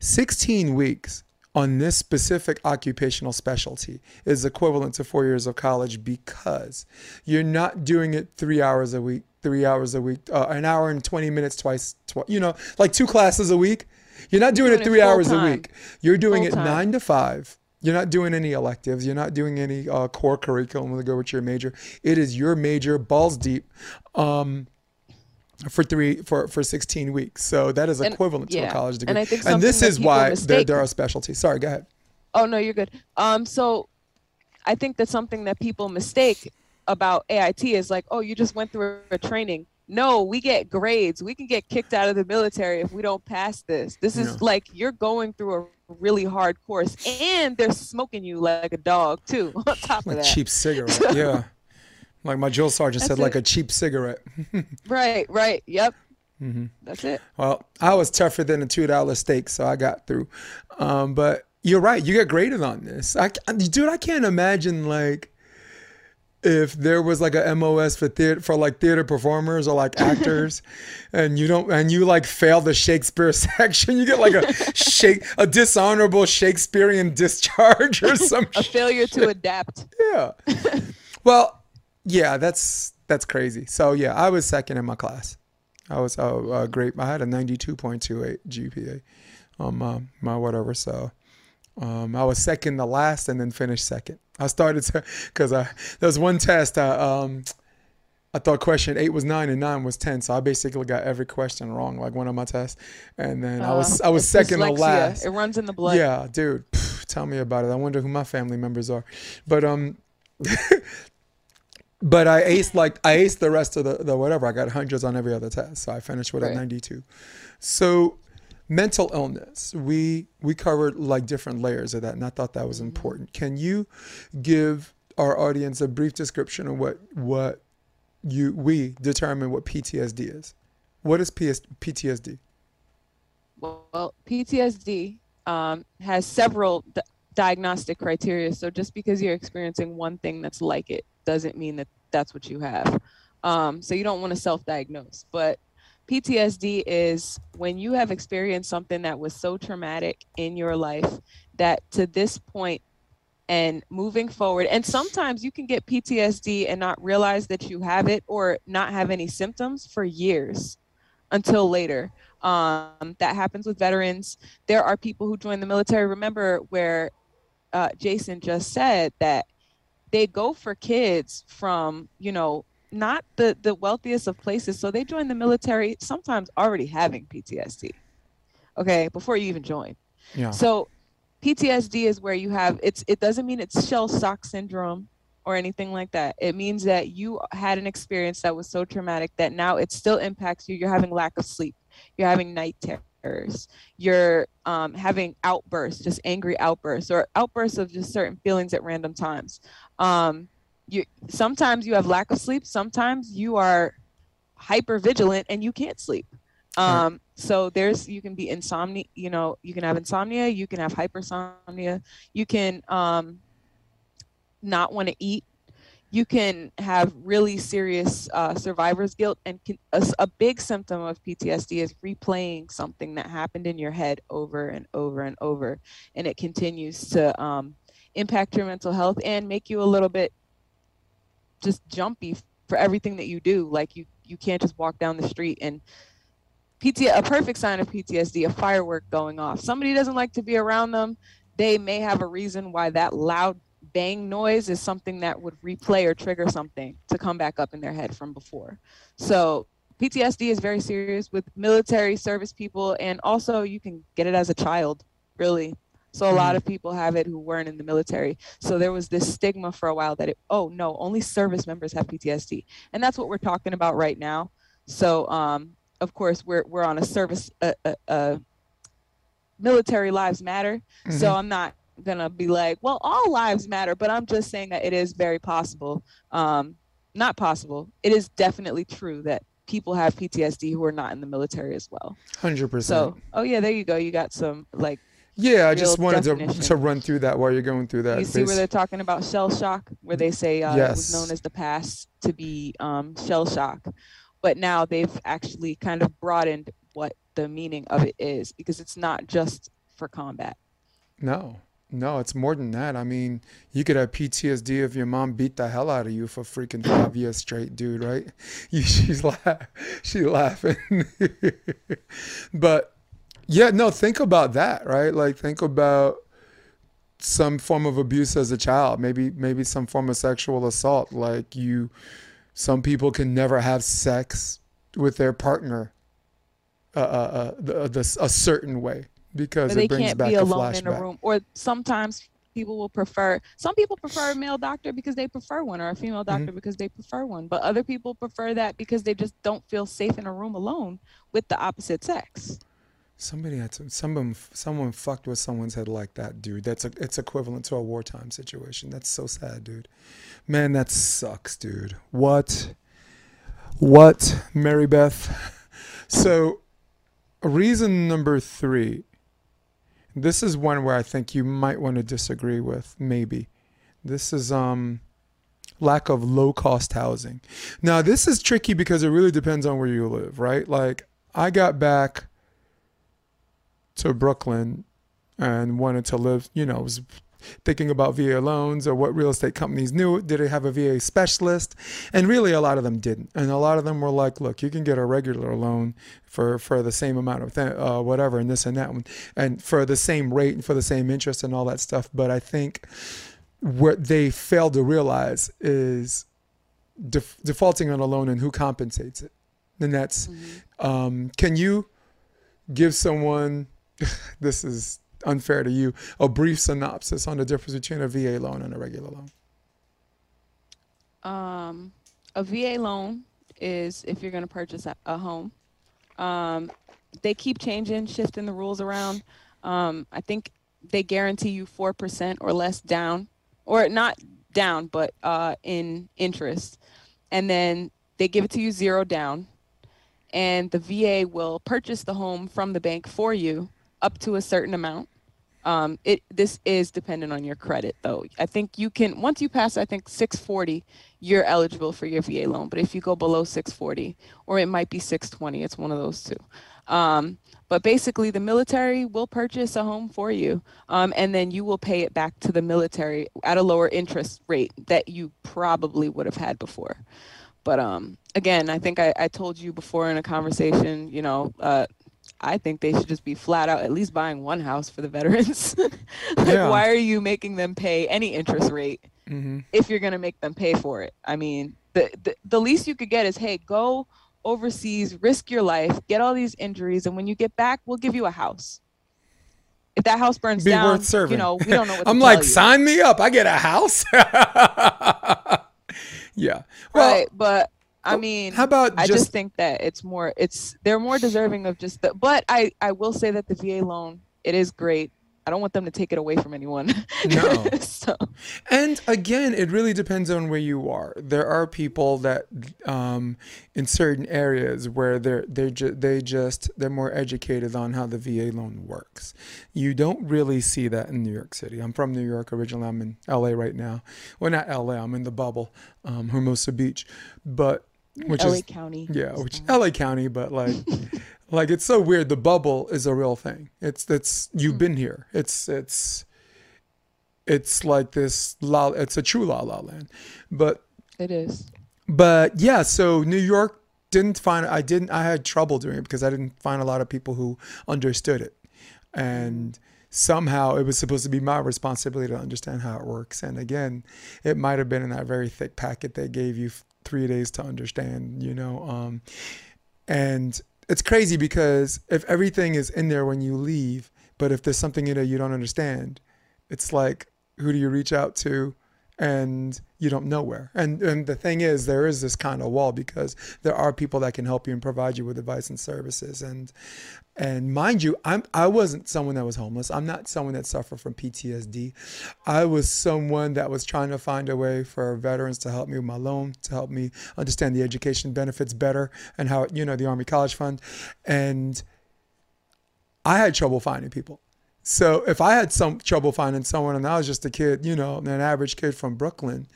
sixteen weeks on this specific occupational specialty is equivalent to four years of college, because you're not doing it three hours a week, three hours a week, uh, an hour and twenty minutes twice, tw- you know, like two classes a week. You're not doing, doing it three it hours time. a week. You're doing full it time. nine to five. You're not doing any electives. You're not doing any uh, core curriculum to go with your major. It is your major, balls deep, um, for three for, for sixteen weeks. So that is equivalent and, yeah. to a college degree. And, I think and this is why there, there are specialties. Sorry, go ahead. Oh, no, you're good. Um, so I think that something that people mistake about A I T is like, oh, you just went through a training. No, we get grades. We can get kicked out of the military if we don't pass this. This is no. like you're going through a really hard course, and they're smoking you like a dog too on top of that. Like cheap cigarette, yeah. Like my drill sergeant That's said, it. like a cheap cigarette. Right, right, yep. Mm-hmm. That's it. Well, I was tougher than a two dollar steak, so I got through. Um, but you're right. You get graded on this. I, dude, I can't imagine like, if there was like a M O S for theater, for like theater performers or like actors, and you don't, and you like fail the Shakespeare section, you get like a shake, a dishonorable Shakespearean discharge or some a failure shit. to adapt. Yeah. Well, yeah, that's that's crazy. So yeah, I was second in my class. I was oh, uh, great. I had a ninety-two point two eight G P A on my my whatever. So. Um, I was second to last and then finished second. I started to, because I there was one test I, um, I thought question eight was nine and nine was ten. So I basically got every question wrong, like one of my tests. And then uh, I was I was second dyslexia. to last. It runs in the blood. Yeah, dude, pff, tell me about it. I wonder who my family members are. But um, but I aced like I aced the rest of the, the whatever. I got hundreds on every other test. So I finished with right. a ninety-two. So. Mental illness, we we covered like different layers of that, and I thought that was important. Can you give our audience a brief description of what what you we determine what P T S D is? What is P T S D? Well, P T S D um, has several di- diagnostic criteria, so just because you're experiencing one thing that's like it doesn't mean that that's what you have. Um, so you don't want to self-diagnose, but P T S D is when you have experienced something that was so traumatic in your life that to this point and moving forward, and sometimes you can get P T S D and not realize that you have it or not have any symptoms for years until later. Um, that happens with veterans. There are people who join the military. Remember where uh, Jason just said that they go for kids from, you know, not the, the wealthiest of places. So they join the military sometimes already having P T S D, okay, before you even join. Yeah. So P T S D is where you have, it's. it doesn't mean it's shell shock syndrome or anything like that. It means that you had an experience that was so traumatic that now it still impacts you. You're having lack of sleep. You're having night terrors. You're um, having outbursts, just angry outbursts or outbursts of just certain feelings at random times. Um, You, sometimes you have lack of sleep. Sometimes you are hyper vigilant and you can't sleep. Um, so there's, you can be insomnia, you know, you can have insomnia, you can have hypersomnia, you can um, not want to eat. You can have really serious uh, survivor's guilt, and can, a, a big symptom of P T S D is replaying something that happened in your head over and over and over. And it continues to um, impact your mental health and make you a little bit just jumpy for everything that you do. Like you, you can't just walk down the street and P T, a perfect sign of P T S D, a firework going off. Somebody doesn't like to be around them. They may have a reason why that loud bang noise is something that would replay or trigger something to come back up in their head from before. So P T S D is very serious with military service people. And also you can get it as a child, really. So a lot of people have it who weren't in the military. So there was this stigma for a while that, it, oh, no, only service members have P T S D. And that's what we're talking about right now. So, um, of course, we're we're on a service, uh, uh, uh, military lives matter. Mm-hmm. So I'm not going to be like, well, all lives matter. But I'm just saying that it is very possible. Um, not possible. It is definitely true that people have P T S D who are not in the military as well. one hundred percent. So, oh yeah, there you go. You got some like. Yeah, I just wanted to, to run through that while you're going through that. You see where they're talking about shell shock, where they say uh, yes. It was known as the past to be um, shell shock. But now they've actually kind of broadened what the meaning of it is, because it's not just for combat. No, no, it's more than that. I mean, you could have P T S D if your mom beat the hell out of you for freaking five years straight, dude, right? You, she's laugh, she laughing. But... yeah, no, think about that, right? Like, think about some form of abuse as a child, maybe maybe some form of sexual assault. Like, you, some people can never have sex with their partner uh, uh, the, the, a certain way because it brings back a flashback. They can't be alone in a room. Or sometimes people will prefer, some people prefer a male doctor because they prefer one, or a female doctor mm-hmm. because they prefer one. But other people prefer that because they just don't feel safe in a room alone with the opposite sex. Somebody had to, someone, someone fucked with someone's head like that, dude. That's a, it's equivalent to a wartime situation. That's so sad, dude. Man, that sucks, dude. What? What, Marybeth? So, reason number three. This is one where I think you might want to disagree with, maybe. This is, um... lack of low-cost housing. Now, this is tricky because it really depends on where you live, right? Like, I got back to Brooklyn and wanted to live, you know, was thinking about V A loans or what real estate companies knew. Did it have a V A specialist? And really a lot of them didn't. And a lot of them were like, look, you can get a regular loan for, for the same amount of th- uh, whatever and this and that one, and for the same rate and for the same interest and all that stuff. But I think what they failed to realize is def- defaulting on a loan and who compensates it. And that's, mm-hmm. um, can you give someone... this is unfair to you, a brief synopsis on the difference between a V A loan and a regular loan. Um, a V A loan is if you're going to purchase a, a home. Um, they keep changing, shifting the rules around. Um, I think they guarantee you four percent or less down, or not down, but uh, in interest. And then they give it to you zero down. And the V A will purchase the home from the bank for you up to a certain amount. Um, it this is dependent on your credit, though. I think you can, once you pass, I think six forty, you're eligible for your V A loan. But if you go below six forty, or it might be six twenty, it's one of those two. Um, but basically, the military will purchase a home for you, um, and then you will pay it back to the military at a lower interest rate that you probably would have had before. But um, again, I think I, I told you before in a conversation, you know, uh, I think they should just be flat out at least buying one house for the veterans. Like, yeah. Why are you making them pay any interest rate mm-hmm. if you're going to make them pay for it? I mean, the, the, the least you could get is, hey, go overseas, risk your life, get all these injuries. And when you get back, we'll give you a house. If that house burns be down, worth serving. You know, we don't know what to I'm like, sign me up. I get a house. Yeah. Well, right. But I mean, how about just, I just think that it's more, it's, they're more deserving of just the, but I, I will say that the V A loan, it is great. I don't want them to take it away from anyone. No. So. And again, it really depends on where you are. There are people that, um, in certain areas where they're, they're ju- they just, they're more educated on how the V A loan works. You don't really see that in New York City. I'm from New York originally. I'm in L A right now. Well, not L A. I'm in the bubble, um, Hermosa Beach, but which L A is County. Yeah, which L A County, but like. Like, it's so weird. The bubble is a real thing. It's that's you've mm. been here. It's it's it's like this. La, it's a true la la land, but it is. But yeah, so New York didn't find. I didn't. I had trouble doing it because I didn't find a lot of people who understood it, and somehow it was supposed to be my responsibility to understand how it works. And again, it might have been in that very thick packet they gave you three days to understand. You know, um, and. It's crazy because if everything is in there when you leave, but if there's something in there you don't understand, it's like, who do you reach out to and you don't know where. And, and the thing is, there is this kind of wall, because there are people that can help you and provide you with advice and services. And and mind you, I'm, I wasn't someone that was homeless. I'm not someone that suffered from P T S D. I was someone that was trying to find a way for veterans to help me with my loan, to help me understand the education benefits better and how, you know, the Army College Fund. And I had trouble finding people. So if I had some trouble finding someone and I was just a kid, you know, an average kid from Brooklyn,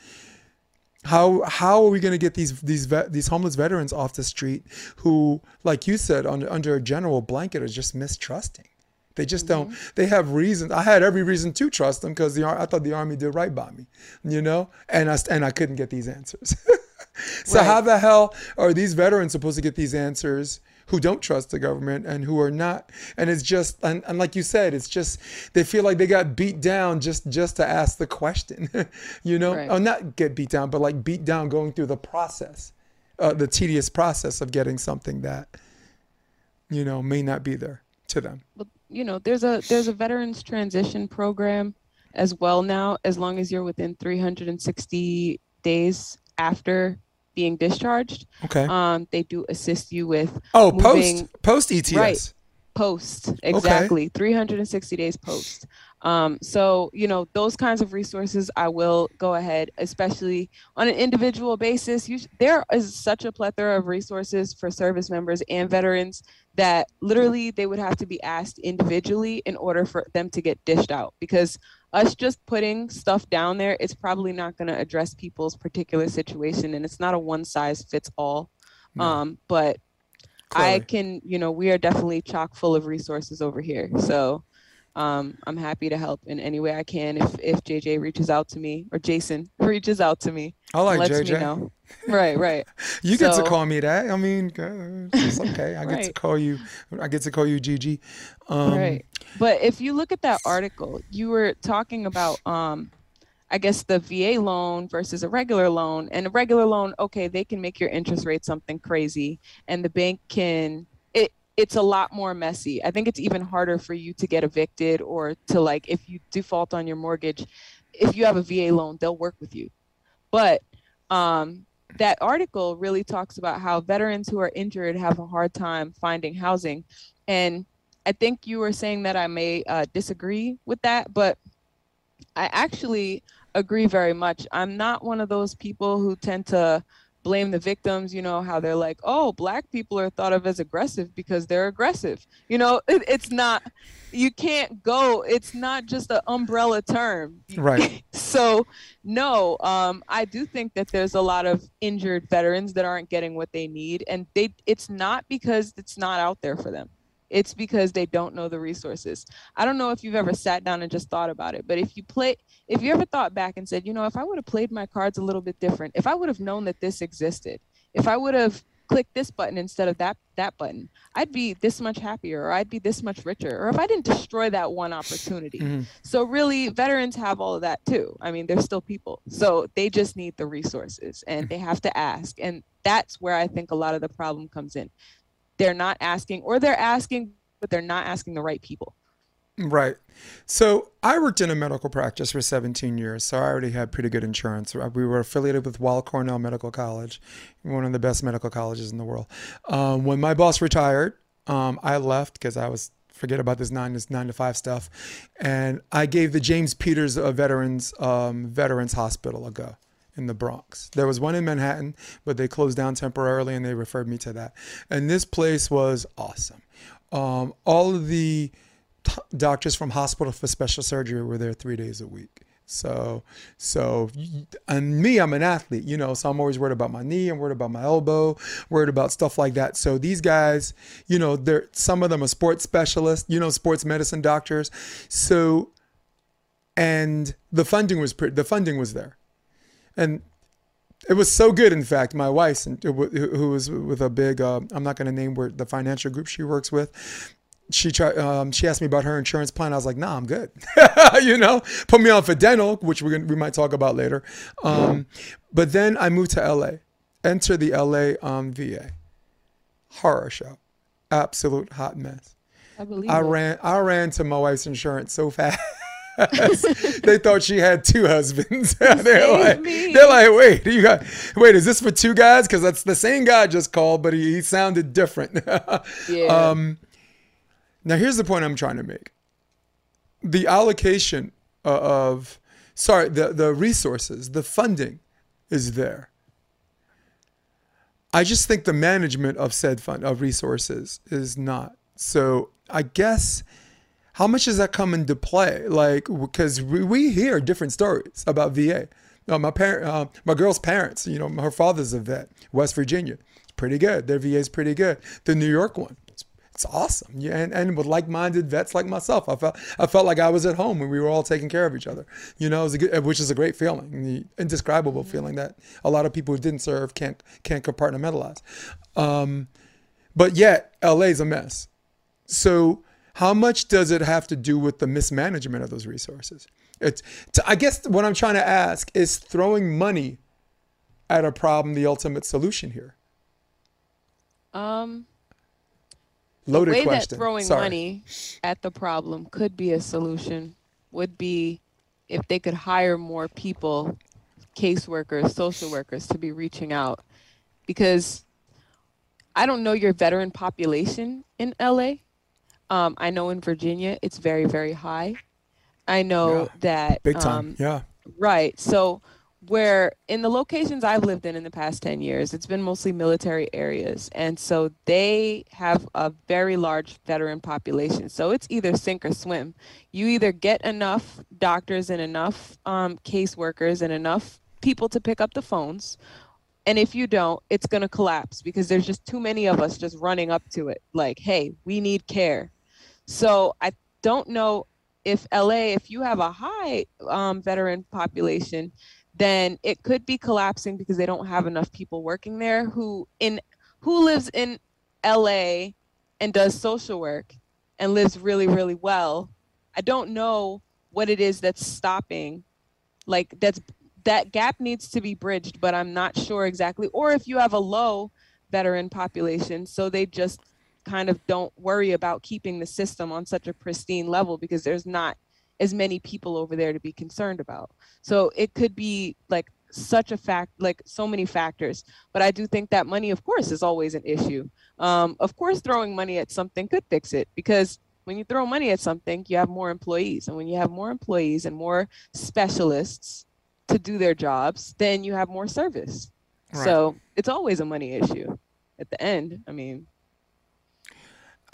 how how are we going to get these these vet, these homeless veterans off the street who, like you said, under, under a general blanket are just mistrusting? They just mm-hmm. don't. They have reasons. I had every reason to trust them because the I thought the Army did right by me, you know, and I and I couldn't get these answers. So right. How the hell are these veterans supposed to get these answers who don't trust the government and who are not? And it's just, and, and like you said, it's just, they feel like they got beat down just, just to ask the question, you know, right. Or not get beat down, but like beat down going through the process, uh, the tedious process of getting something that, you know, may not be there to them. You know, there's a, there's a veterans transition program as well now, as long as you're within three hundred sixty days after being discharged. Okay. Um, they do assist you with oh moving, post post E T S. Right. Post, exactly. Okay. three hundred sixty days post. Um, so you know, those kinds of resources I will go ahead, especially on an individual basis. You sh there is such a plethora of resources for service members and veterans that literally they would have to be asked individually in order for them to get dished out, because us just putting stuff down there, it's probably not going to address people's particular situation, and it's not a one size fits all. No. Um, but Clearly. I can, you know, we are definitely chock full of resources over here. So um, I'm happy to help in any way I can. If, if J J reaches out to me, or Jason reaches out to me, I like lets J J. Me know. Right, right. You so, get to call me that. I mean, it's okay. I get right. to call you. I get to call you Gigi. Um, right. But if you look at that article, you were talking about, um, I guess, the V A loan versus a regular loan. And a regular loan, okay, they can make your interest rate something crazy. And the bank can, it, it's a lot more messy. I think it's even harder for you to get evicted, or to, like, if you default on your mortgage, if you have a V A loan, they'll work with you. But um, that article really talks about how veterans who are injured have a hard time finding housing. And I think you were saying that I may uh, disagree with that, but I actually agree very much. I'm not one of those people who tend to blame the victims, you know, how they're like, oh, black people are thought of as aggressive because they're aggressive. You know, it, it's not, you can't go, it's not just an umbrella term. Right. So no, um, I do think that there's a lot of injured veterans that aren't getting what they need. And they, it's not because it's not out there for them. It's because they don't know the resources. I don't know if you've ever sat down and just thought about it, but if you play, if you ever thought back and said, you know, if I would have played my cards a little bit different, if I would have known that this existed, if I would have clicked this button instead of that, that button, I'd be this much happier, or I'd be this much richer, or if I didn't destroy that one opportunity. Mm-hmm. So really, veterans have all of that too. I mean, they're still people. So they just need the resources, and they have to ask. And that's where I think a lot of the problem comes in. They're not asking, or they're asking, but they're not asking the right people. Right. So I worked in a medical practice for seventeen years, so I already had pretty good insurance. We were affiliated with Weill Cornell Medical College, one of the best medical colleges in the world. Um, when my boss retired, um, I left because I was, forget about this nine, this nine to five stuff. And I gave the James Peters uh, Veterans, um, Veterans Hospital a go. In the Bronx. There was one in Manhattan, but they closed down temporarily and they referred me to that. And this place was awesome. Um, all of the doctors from Hospital for Special Surgery were there three days a week. So, so, and me, I'm an athlete, you know, so I'm always worried about my knee, I'm worried about my elbow, worried about stuff like that. So these guys, you know, they're, some of them are sports specialists, you know, sports medicine doctors. So, and the funding was, pre the funding was there. And it was so good, in fact, my wife, who was with a big, uh, I'm not going to name where the financial group she works with, she tried, um, she asked me about her insurance plan. I was like, nah, I'm good. You know, put me on for dental, which we're gonna, we might talk about later. Um, but then I moved to L A, enter the L A um, V A. Horror show. Absolute hot mess. I believe I ran, I ran to my wife's insurance so fast. They thought she had two husbands. they're, like, they're like, wait, you got, wait, is this for two guys? Because that's the same guy just called, but he, he sounded different. Yeah. Um, now, here's the point I'm trying to make. The allocation of, sorry, the, the resources, the funding is there. I just think the management of said fund, of resources, is not. So I guess, how much does that come into play? Like, because we, we hear different stories about V A. Uh, my parent, uh, my girl's parents, you know, her father's a vet, West Virginia. It's pretty good. Their V A is pretty good. The New York one, it's, it's awesome. Yeah, and, and with like-minded vets like myself, I felt I felt like I was at home when we were all taking care of each other. You know, it was a good, which is a great feeling, the indescribable feeling that a lot of people who didn't serve can't can't compartmentalize. Um, but yet, L A's a mess. So how much does it have to do with the mismanagement of those resources? It's, I guess what I'm trying to ask is, throwing money at a problem the ultimate solution here? Um, Loaded the way question. That throwing Sorry. money at the problem could be a solution would be if they could hire more people, caseworkers, social workers, to be reaching out. Because I don't know your veteran population in L A. Um, I know in Virginia, it's very, very high. I know yeah, that. Big time, um, yeah. Right. So where in the locations I've lived in in the past ten years, it's been mostly military areas. And so they have a very large veteran population. So it's either sink or swim. You either get enough doctors and enough um, caseworkers and enough people to pick up the phones. And if you don't, it's going to collapse, because there's just too many of us just running up to it like, hey, we need care. So I don't know if L A, if you have a high um, veteran population, then it could be collapsing because they don't have enough people working there. Who in who lives in L A and does social work and lives really, really well? I don't know what it is that's stopping, like that's that gap needs to be bridged, but I'm not sure exactly. Or if you have a low veteran population, so they just kind of don't worry about keeping the system on such a pristine level because there's not as many people over there to be concerned about. So it could be like such a fact, like so many factors, but I do think that money, of course, is always an issue. Um, of course, throwing money at something could fix it, because when you throw money at something, you have more employees. And when you have more employees and more specialists to do their jobs, then you have more service. Right. So it's always a money issue at the end. I mean,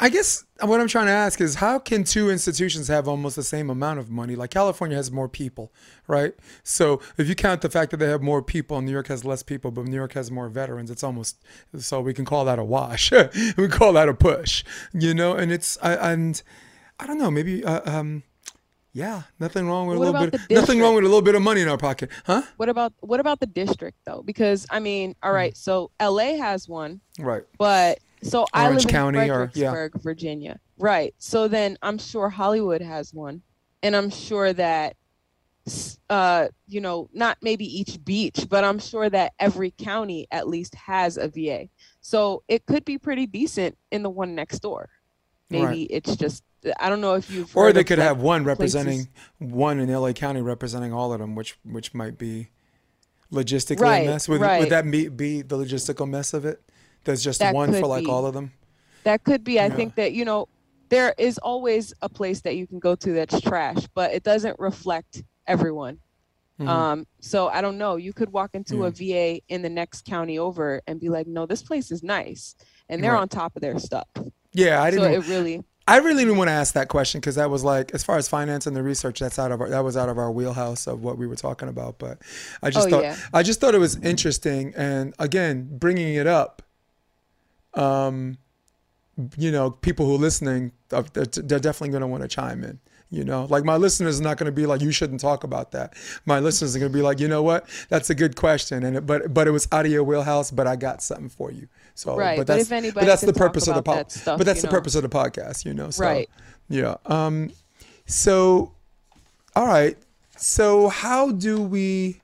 I guess what I'm trying to ask is, how can two institutions have almost the same amount of money? Like California has more people, right? So if you count the fact that they have more people and New York has less people, but New York has more veterans, it's almost, so we can call that a wash. We call that a push, you know? And it's, I, and I don't know, maybe, uh, um, yeah, nothing wrong with what a little bit. Nothing wrong with a little bit of money in our pocket, huh? What about what about the district though? Because I mean, all right, so L A has one, right? But so Orange I live County in Fredericksburg, or, yeah. Virginia, right? So then I'm sure Hollywood has one, and I'm sure that uh, you know, not maybe each beach, but I'm sure that every county at least has a V A. So it could be pretty decent in the one next door. Maybe right. It's just. I don't know if you've or they could have one representing places. One in L A County representing all of them, which which might be logistically right, a mess. Would, right. would that be, be the logistical mess of it? There's just that one for like be. all of them? That could be. I yeah. think that, you know, there is always a place that you can go to that's trash, but it doesn't reflect everyone. Mm-hmm. Um, so I don't know. You could walk into yeah. a V A in the next county over and be like, no, this place is nice. And they're right. on top of their stuff. Yeah, I didn't so know. It really... I really didn't want to ask that question because that was like, as far as finance and the research, that's out of our, that was out of our wheelhouse of what we were talking about. But I just oh, thought, yeah. I just thought it was interesting. And again, bringing it up, um, you know, people who are listening, they're, they're definitely going to want to chime in. You know, like my listeners are not going to be like, you shouldn't talk about that. My listeners are going to be like, you know what? That's a good question. And it, but but it was out of your wheelhouse, but I got something for you. So, right. But that's, but if but that's the purpose of the podcast. But that's the know. purpose of the podcast, you know? So, right. Yeah. Um, so, all right. So how do we,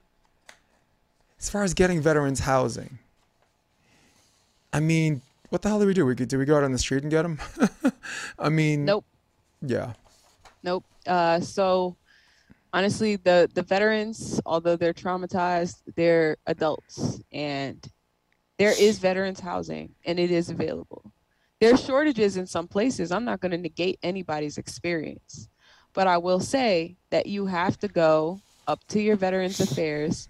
as far as getting veterans housing, I mean, what the hell do we do? We could, do we go out on the street and get them? I mean. Nope. Yeah. Nope. Uh, so honestly, the, the veterans, although they're traumatized, they're adults, and there is veterans housing, and it is available. There are shortages in some places. I'm not going to negate anybody's experience, but I will say that you have to go up to your Veterans Affairs,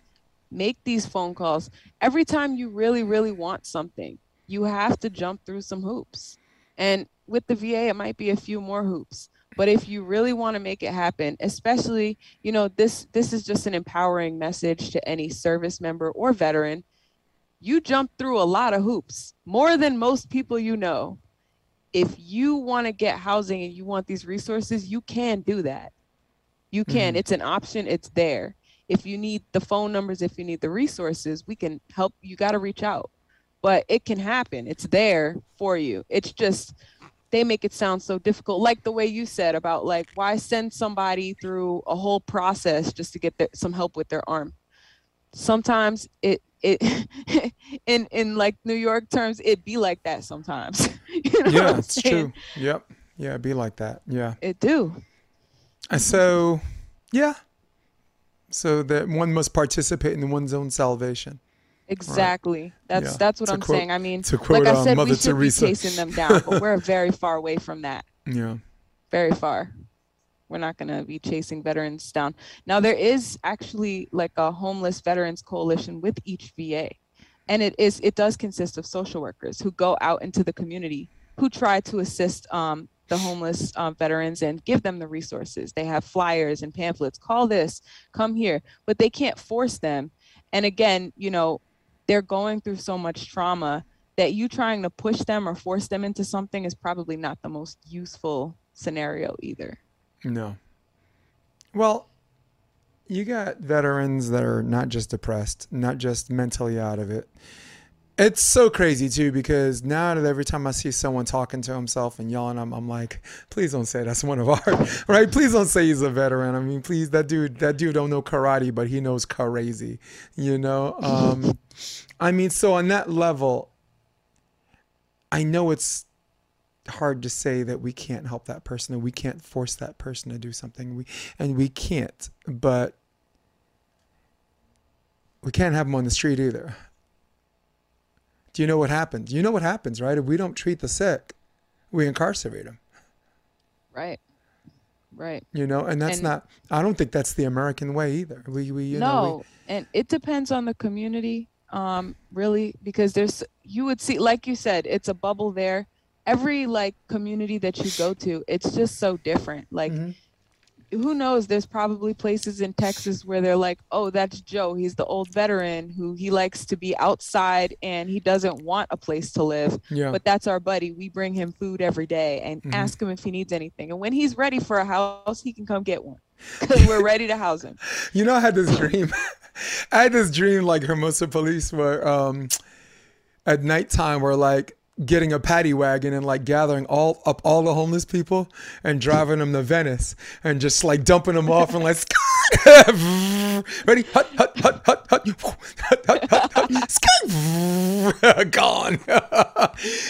make these phone calls. Every time you really, really want something, you have to jump through some hoops. And with the V A, it might be a few more hoops. But if you really want to make it happen, especially, you know, this, this is just an empowering message to any service member or veteran. You jump through a lot of hoops, more than most people you know. If you want to get housing and you want these resources, you can do that. You can. Mm-hmm. It's an option. It's there. If you need the phone numbers, if you need the resources, we can help. You got to reach out. But it can happen. It's there for you. It's just... they make it sound so difficult, like the way you said about, like, why send somebody through a whole process just to get their, some help with their arm. Sometimes it, it in in like New York terms, it be like that sometimes. You know yeah, it's saying? True. Yep. Yeah, it be like that. Yeah. It do. And so, yeah. So that one must participate in one's own salvation. Exactly. Right. That's yeah. that's what to I'm quote, saying. I mean, to quote, like I said, uh, we should Teresa. be chasing them down, but we're very far away from that. Yeah, very far. We're not going to be chasing veterans down. Now, there is actually like a homeless veterans coalition with each V A, and it is it does consist of social workers who go out into the community who try to assist um, the homeless uh, veterans and give them the resources. They have flyers and pamphlets. Call this, come here, but they can't force them. And again, you know. They're going through so much trauma that you trying to push them or force them into something is probably not the most useful scenario either. No. Well, you got veterans that are not just depressed, not just mentally out of it. It's so crazy too, because now that every time I see someone talking to himself and yelling, I'm, I'm like, please don't say that's one of our, right? Please don't say he's a veteran. I mean, please, that dude, that dude don't know karate, but he knows crazy, you know? Um, I mean, so on that level, I know it's hard to say that we can't help that person and we can't force that person to do something. We, and we can't, but we can't have them on the street either. Do you know what happens? You know what happens, right? If we don't treat the sick, we incarcerate them. Right. Right. You know, and that's and, not, I don't think that's the American way either. We, we, you no, know, we, and it depends on the community, um, really, because there's, you would see, like you said, it's a bubble there. Every like community that you go to, it's just so different. Like, mm-hmm. who knows? There's probably places in Texas where they're like, oh, that's Joe. He's the old veteran who he likes to be outside and he doesn't want a place to live. Yeah. But that's our buddy. We bring him food every day and mm-hmm. ask him if he needs anything. And when he's ready for a house, he can come get one because we're ready to house him. You know, I had this dream. I had this dream like Hermosa police were um, at nighttime were like, getting a paddy wagon and like gathering all up all the homeless people and driving them to Venice and just like dumping them off and like ready hut hut hut hut hut hut hut hut hut gone.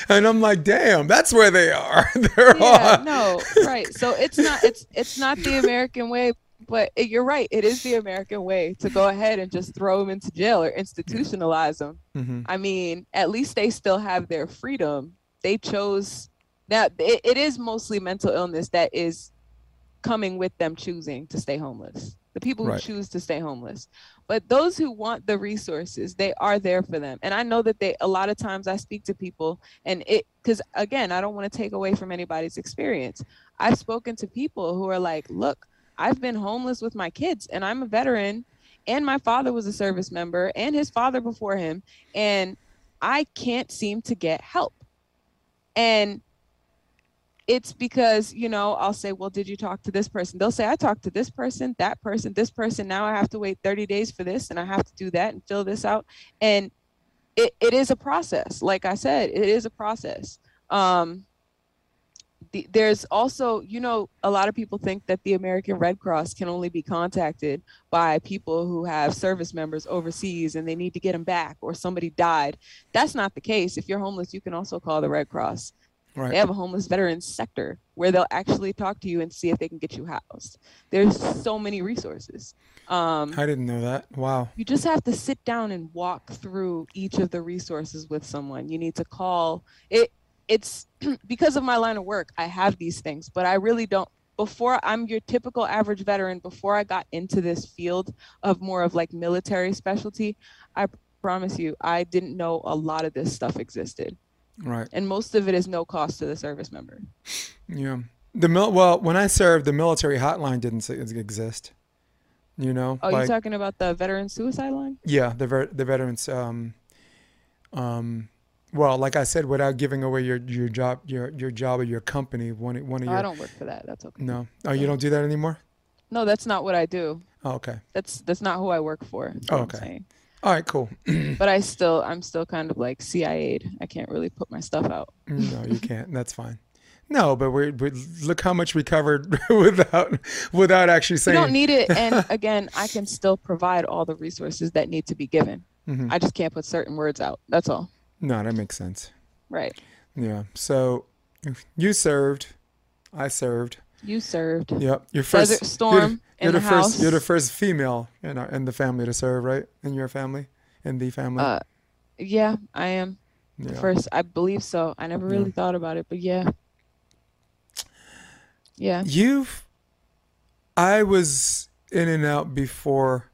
And I'm like, damn, that's where they are. They're yeah, on. No, right. So it's not it's it's not the American way. But it, you're right. It is the American way to go ahead and just throw them into jail or institutionalize them. Mm-hmm. I mean, at least they still have their freedom. They chose that. It, it is mostly mental illness that is coming with them choosing to stay homeless. The people who right. choose to stay homeless. But those who want the resources, they are there for them. And I know that they, a lot of times I speak to people and it, because again, I don't want to take away from anybody's experience. I've spoken to people who are like, look, I've been homeless with my kids and I'm a veteran and my father was a service member and his father before him. And I can't seem to get help. And it's because, you know, I'll say, well, did you talk to this person? They'll say, I talked to this person, that person, this person. Now I have to wait thirty days for this and I have to do that and fill this out. And it, it is a process. Like I said, it is a process. Um, There's also, you know, a lot of people think that the American Red Cross can only be contacted by people who have service members overseas and they need to get them back or somebody died. That's not the case. If you're homeless, you can also call the Red Cross. Right. They have a homeless veterans sector where they'll actually talk to you and see if they can get you housed. There's so many resources. Um, I didn't know that. Wow. You just have to sit down and walk through each of the resources with someone. You need to call. It. It's because of my line of work, I have these things, but I really don't. Before I'm your typical average veteran, before I got into this field of more of like military specialty, I promise you, I didn't know a lot of this stuff existed. Right. And most of it is no cost to the service member. Yeah. The mil well, when I served, the military hotline didn't exist, you know? Oh, like, you're talking about the veteran suicide line? Yeah. The, ver the veterans, um, um, well, like I said, without giving away your, your job, your, your job or your company, one, one of oh, your, I don't work for that. That's okay. No. Oh, you don't do that anymore? No, that's not what I do. Oh, okay. That's, that's not who I work for. Oh, okay. All right, cool. But I still, I'm still kind of like C I A'd. I can't really put my stuff out. No, you can't. That's fine. No, but we're, we're look how much we covered without, without actually saying. You don't need it. And again, I can still provide all the resources that need to be given. Mm-hmm. I just can't put certain words out. That's all. No, that makes sense. Right. Yeah. So you served. I served. You served. Yep. Your first Desert Storm. You're the, first, you're the first female in, our, in the family to serve, right? In your family? In the family? Uh, yeah, I am. Yeah. The first, I believe so. I never really yeah. thought about it, but yeah. Yeah. You've, I was in and out before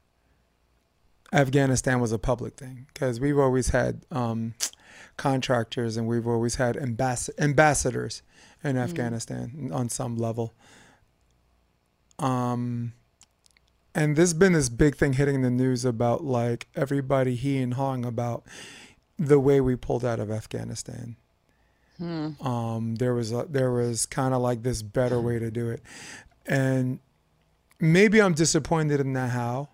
Afghanistan was a public thing, because we've always had um, contractors and we've always had ambas- ambassadors in mm-hmm. Afghanistan on some level. Um, and there's been this big thing hitting the news about like everybody he and hung about the way we pulled out of Afghanistan. Hmm. Um, there was, a, there was kind of like this better way to do it. And maybe I'm disappointed in the how,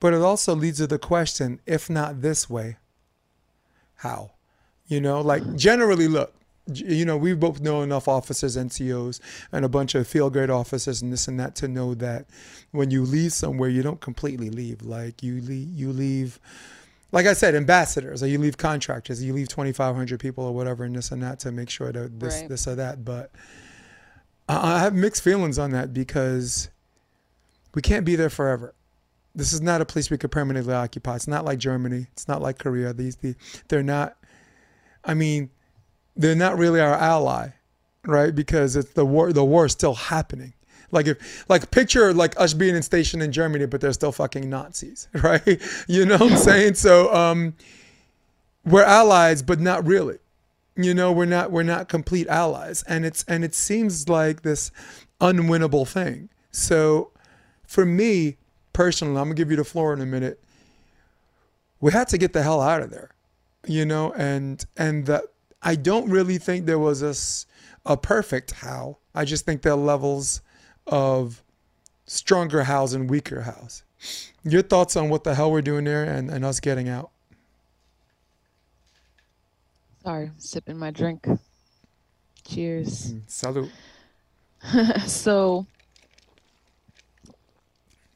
but it also leads to the question, if not this way, how, you know, like generally look. You know, we both know enough officers, N C Os, and a bunch of field grade officers and this and that to know that when you leave somewhere, you don't completely leave. Like you leave, you leave, like I said, ambassadors, or you leave contractors, or you leave twenty-five hundred people or whatever and this and that to make sure that this, right. this or that. But I have mixed feelings on that because we can't be there forever. This is not a place we could permanently occupy. It's not like Germany. It's not like Korea. These, these they're not, I mean... they're not really our ally, right? Because it's the war. The war is still happening. Like if, like picture like us being in station in Germany, but they're still fucking Nazis, right? You know what I'm saying? So um, we're allies, but not really. You know, we're not we're not complete allies, and it's and it seems like this unwinnable thing. So for me personally, I'm gonna give you the floor in a minute. We had to get the hell out of there, you know, and and the. I don't really think there was a, a perfect how. I just think there are levels of stronger hows and weaker hows. Your thoughts on what the hell we're doing there and, and us getting out? Sorry, sipping my drink. Cheers. Salud. So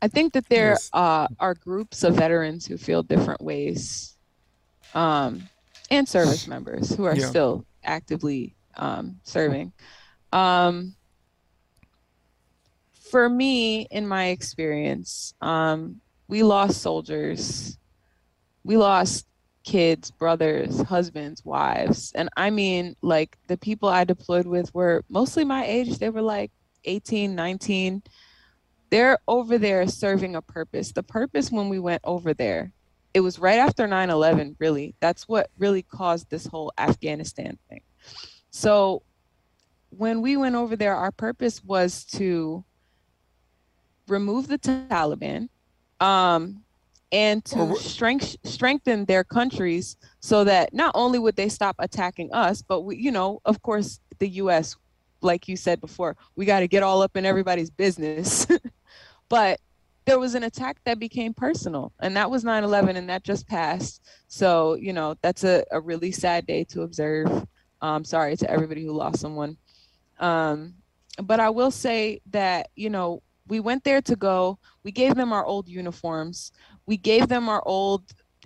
I think that there yes. uh, are groups of veterans who feel different ways. Um. And service members who are yeah. still actively um, serving. Um, for me, in my experience, um, we lost soldiers. We lost kids, brothers, husbands, wives. And I mean, like the people I deployed with were mostly my age. They were like eighteen, nineteen. They're over there serving a purpose. The purpose when we went over there, it was right after nine eleven, really. That's what really caused this whole Afghanistan thing. So when we went over there, our purpose was to remove the Taliban um, and to strength, strengthen their countries so that not only would they stop attacking us, but, we, you know, of course, the U S, like you said before, we got to get all up in everybody's business. But there was an attack that became personal, and that was nine eleven, and that just passed. So, you know, that's a, a really sad day to observe. Um, sorry to everybody who lost someone. Um, but I will say that, you know, we went there to go. We gave them our old uniforms. We gave them our old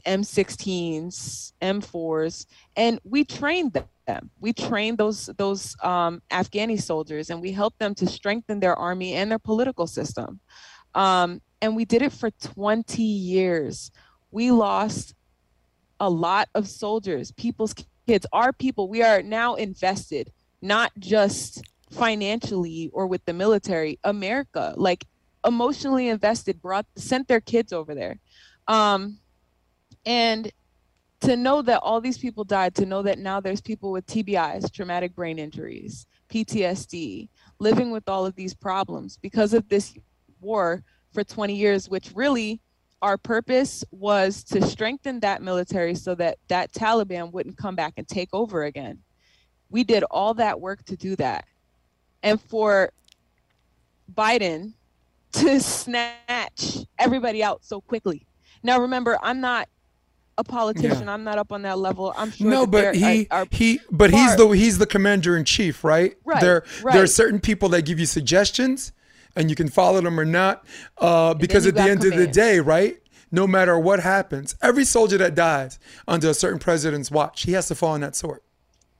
M sixteens, M fours, and we trained them. Them. We trained those those um, Afghani soldiers, and we helped them to strengthen their army and their political system. Um, and we did it for twenty years. We lost a lot of soldiers, people's kids, our people. We are now invested, not just financially or with the military. America, like emotionally invested, brought sent their kids over there, um, and. To know that all these people died, to know that now there's people with T B Is, traumatic brain injuries, P T S D, living with all of these problems because of this war for twenty years, which really our purpose was to strengthen that military so that that Taliban wouldn't come back and take over again. We did all that work to do that. And for Biden to snatch everybody out so quickly. Now, remember, I'm not a politician. Yeah. I'm not up on that level. I'm sure. No, but he, are, are he, but far. he's the he's the commander in chief, right? Right. There, right. There are certain people that give you suggestions, and you can follow them or not. Uh, because at the end command. of the day, right? No matter what happens, every soldier that dies under a certain president's watch, he has to fall on that sword.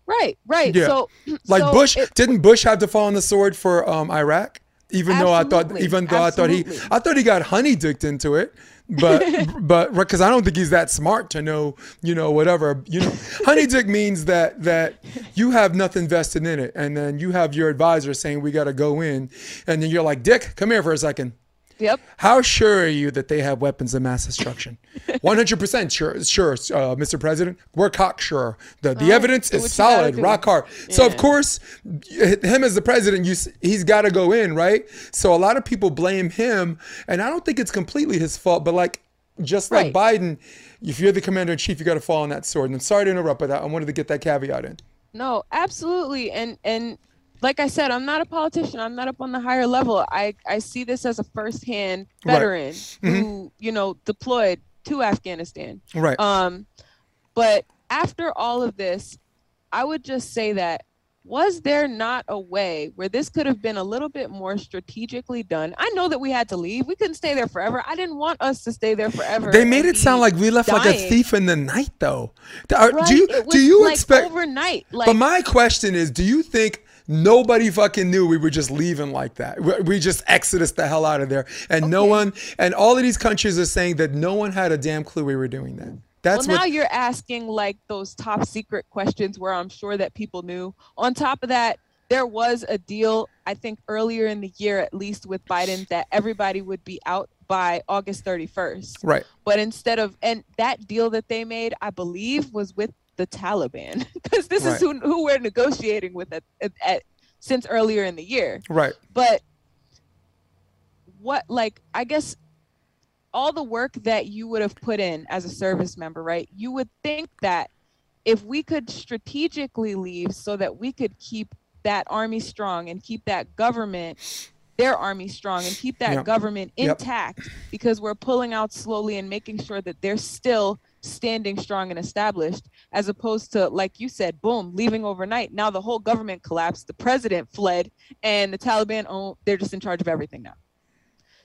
Right. Right. Yeah. So, like so Bush, it, didn't Bush have to fall on the sword for um, Iraq? Even absolutely. though I thought, even though absolutely. I thought he, I thought he got honeyduked into it. But, but, because I don't think he's that smart to know, you know, whatever, you know, honeydick means that, that you have nothing vested in it. And then you have your advisor saying, we got to go in. And then you're like, Dick, come here for a second. Yep. How sure are you that they have weapons of mass destruction? one hundred percent sure, sure, uh, Mister President. We're cocksure. The the right. evidence so is solid, rock hard. Yeah. So of course, him as the president, you, he's got to go in, right? So a lot of people blame him, and I don't think it's completely his fault. But like, just like right. Biden, if you're the commander in chief, you got to fall on that sword. And I'm sorry to interrupt, but I wanted to get that caveat in. No, absolutely, and and. Like I said, I'm not a politician. I'm not up on the higher level. I, I see this as a firsthand veteran right. mm-hmm. who, you know, deployed to Afghanistan. Right. Um, but after all of this, I would just say that was there not a way where this could have been a little bit more strategically done? I know that we had to leave. We couldn't stay there forever. I didn't want us to stay there forever. They made it sound like we left dying. like a thief in the night, though. Right? Do you, it was do you like expect overnight? Like, but my question is, do you think nobody fucking knew we were just leaving like that? We just exodus the hell out of there. And okay. no one, and all of these countries are saying that no one had a damn clue we were doing that. That's well, now what, you're asking like those top secret questions where I'm sure that people knew. On top of that, there was a deal, I think earlier in the year, at least with Biden, that everybody would be out by August thirty-first. Right. But instead of, and that deal that they made, I believe was with the Taliban, because this right. is who, who we're negotiating with at, at, at since earlier in the year. Right. But what, like, I guess all the work that you would have put in as a service member, right? You would think that if we could strategically leave so that we could keep that army strong and keep that government, their army strong and keep that yep. government yep. intact, because we're pulling out slowly and making sure that they're still standing strong and established, as opposed to, like you said, boom, leaving overnight. Now the whole government collapsed, the president fled, and the Taliban, own, they're just in charge of everything now.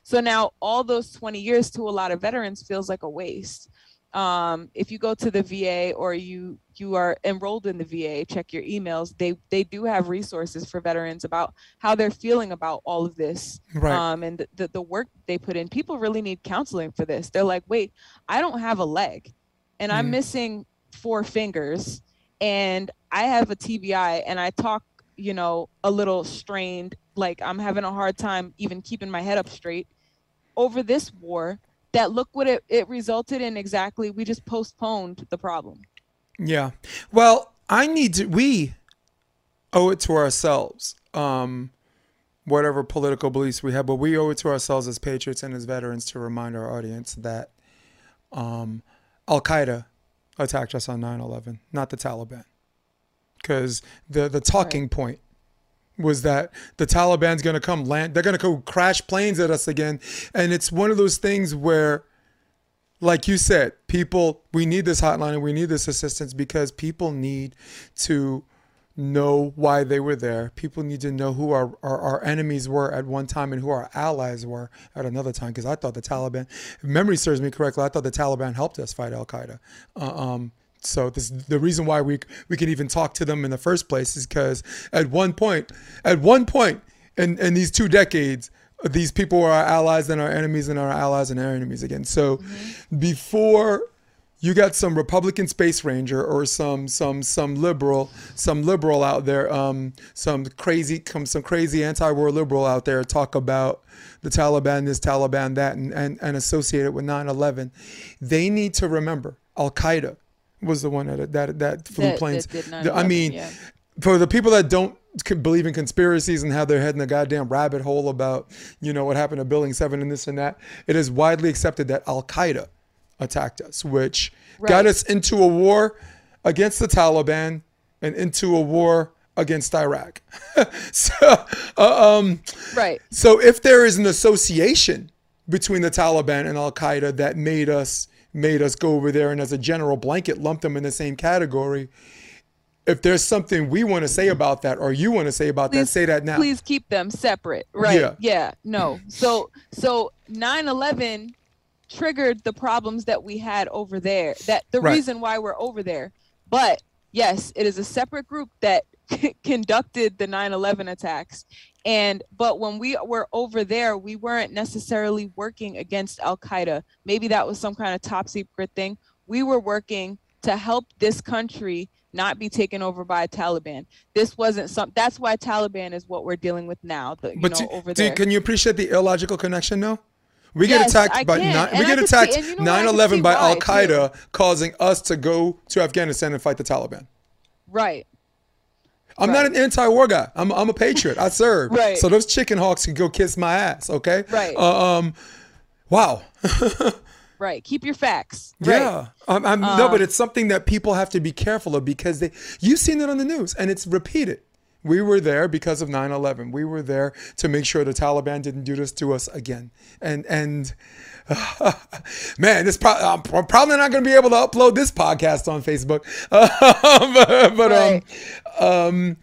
So now all those twenty years to a lot of veterans feels like a waste. Um, if you go to the V A or you you are enrolled in the V A, check your emails. They they do have resources for veterans about how they're feeling about all of this right. um, and the, the work they put in. People really need counseling for this. They're like, wait, I don't have a leg. And I'm missing four fingers and I have a T B I and I talk, you know, a little strained, like I'm having a hard time even keeping my head up straight over this war that look what it, it resulted in. Exactly. We just postponed the problem. Yeah. Well, I need to, we owe it to ourselves. Um, whatever political beliefs we have, but we owe it to ourselves as patriots and as veterans to remind our audience that, um, Al Qaeda attacked us on nine eleven, not the Taliban. Because the, the talking right. point was that the Taliban's going to come land, they're going to go crash planes at us again. And it's one of those things where, like you said, people, we need this hotline and we need this assistance because people need to know why they were there. People need to know who our, our, our enemies were at one time and who our allies were at another time, because I thought the Taliban, if memory serves me correctly, I thought the Taliban helped us fight Al Qaeda. Uh, um, so this, the reason why we, we could even talk to them in the first place is because at one point, at one point in, in these two decades, these people were our allies and our enemies and our allies and our enemies again. So mm-hmm. before you got some Republican space ranger or some some some liberal some liberal out there, um, some crazy some crazy anti-war liberal out there talk about the Taliban this, Taliban that, and and, and associate it with nine eleven. They need to remember Al Qaeda was the one that that that flew that, planes. That I mean, yeah. for the people that don't believe in conspiracies and have their head in a goddamn rabbit hole about you know what happened to Building Seven and this and that, it is widely accepted that Al Qaeda attacked us, which right. got us into a war against the Taliban and into a war against Iraq. so, uh, um, right. So, if there is an association between the Taliban and Al Qaeda that made us made us go over there and, as a general blanket, lump them in the same category, if there's something we want to say about that, or you want to say about please, that, say that now. Please keep them separate. Right? Yeah. yeah no. So, so nine eleven triggered the problems that we had over there, that the right. reason why we're over there. But yes, it is a separate group that conducted the nine eleven attacks. And but when we were over there, we weren't necessarily working against Al Qaeda. Maybe that was some kind of top secret thing. We were working to help this country not be taken over by Taliban. This wasn't some. That's why Taliban is what we're dealing with now. The, you but know, do, over do, there. Can you appreciate the illogical connection now? We get yes, attacked by nine, we get attacked see, you know nine eleven by Al Qaeda, causing us to go to Afghanistan and fight the Taliban. Right. I'm right. not an anti-war guy. I'm I'm a patriot. I serve. Right. So those chicken hawks can go kiss my ass. Okay. Right. Uh, um. Wow. Right. Keep your facts. Right. Yeah. I'm, I'm, um, no, but it's something that people have to be careful of, because they you've seen it on the news and it's repeated. We were there because of nine eleven. We were there to make sure the Taliban didn't do this to us again. And and uh, man, this pro I'm probably not going to be able to upload this podcast on Facebook. Uh, but but um, um,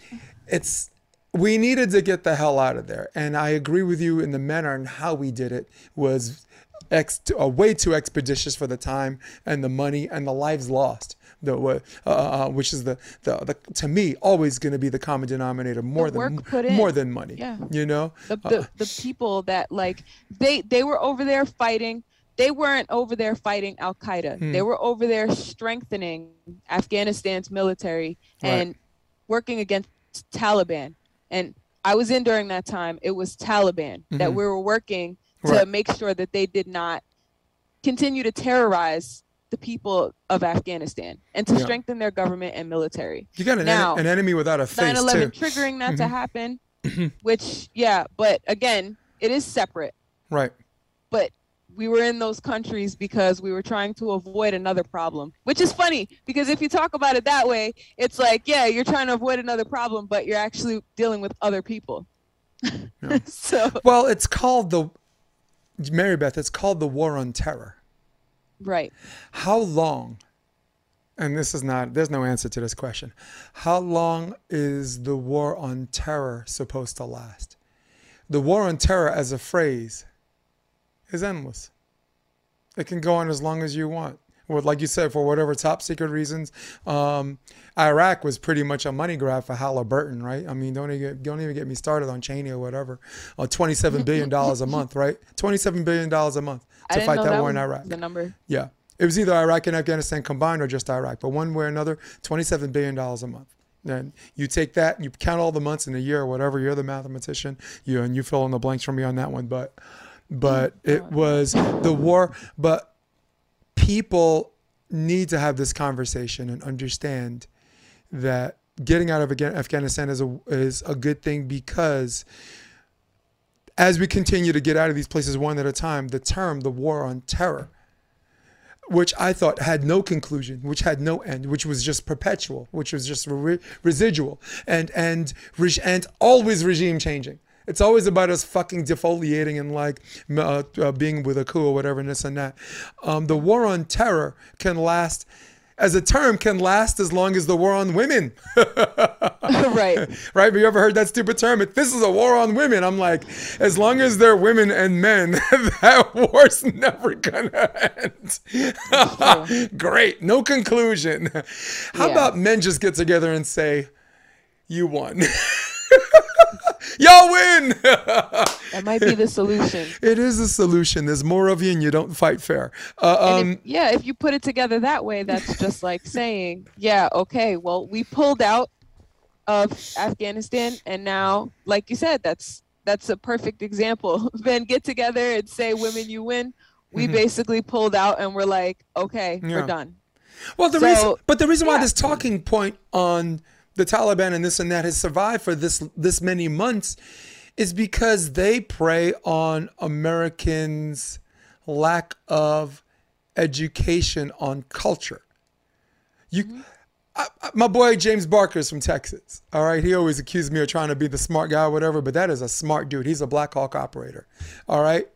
it's we needed to get the hell out of there. And I agree with you in the manner and how we did it was ex uh, way too expeditious for the time and the money and the lives lost. The, uh, which is the, the, the to me always going to be the common denominator more than more than money. Yeah. You know, the, the, uh, the people that like they they were over there fighting. They weren't over there fighting Al Qaeda. Hmm. They were over there strengthening Afghanistan's military and right. working against Taliban. And I was in during that time. It was Taliban mm-hmm. that we were working to right. make sure that they did not continue to terrorize the people of Afghanistan and to yeah. strengthen their government and military. You got an, now, en an enemy without a face too. nine eleven triggering that mm-hmm. to happen, which, yeah, but again, it is separate. Right. But we were in those countries because we were trying to avoid another problem, which is funny because if you talk about it that way, it's like, yeah, you're trying to avoid another problem, but you're actually dealing with other people. Yeah. So, well, it's called the, Marybeth, it's called the War on Terror. Right. How long, and this is not, there's no answer to this question. How long is the war on terror supposed to last? The war on terror as a phrase is endless. It can go on as long as you want. Well, like you said, for whatever top secret reasons, um, Iraq was pretty much a money grab for Halliburton, right? I mean, don't even, don't even get me started on Cheney or whatever. Uh, twenty-seven billion dollars a month, right? twenty-seven billion dollars a month to fight that, that war in Iraq. The number. Yeah. It was either Iraq and Afghanistan combined or just Iraq. But one way or another, twenty-seven billion dollars a month. Then you take that, you count all the months in a year or whatever. You're the mathematician. You, and you fill in the blanks for me on that one. But, but it was the war. But people need to have this conversation and understand that getting out of Afghanistan is a, is a good thing, because as we continue to get out of these places one at a time, the term, the war on terror, which I thought had no conclusion, which had no end, which was just perpetual, which was just re residual and, and, and always regime changing. It's always about us fucking defoliating and like uh, uh, being with a coup or whatever and this and that. Um, the war on terror can last as a term can last as long as the war on women. Right. Right? Have you ever heard that stupid term? If this is a war on women, I'm like, as long as they're women and men, that war's never gonna end. Sure. Great. No conclusion. How yeah. about men just get together and say, you won. Y'all win. That might be the solution. It is a solution. There's more of you and you don't fight fair. Uh, um, if, yeah, if you put it together that way, that's just like saying, yeah, okay, well, we pulled out of Afghanistan. And now, like you said, that's that's a perfect example. Then get together and say, women, you win. We mm-hmm. basically pulled out and we're like, okay, yeah. we're done. Well, the so, reason, But the reason yeah. why this talking point on the Taliban and this and that has survived for this this many months is because they prey on Americans' lack of education on culture. You, mm-hmm. I, I, my boy James Barker is from Texas. All right, he always accused me of trying to be the smart guy or whatever, but that is a smart dude. He's a Black Hawk operator. All right.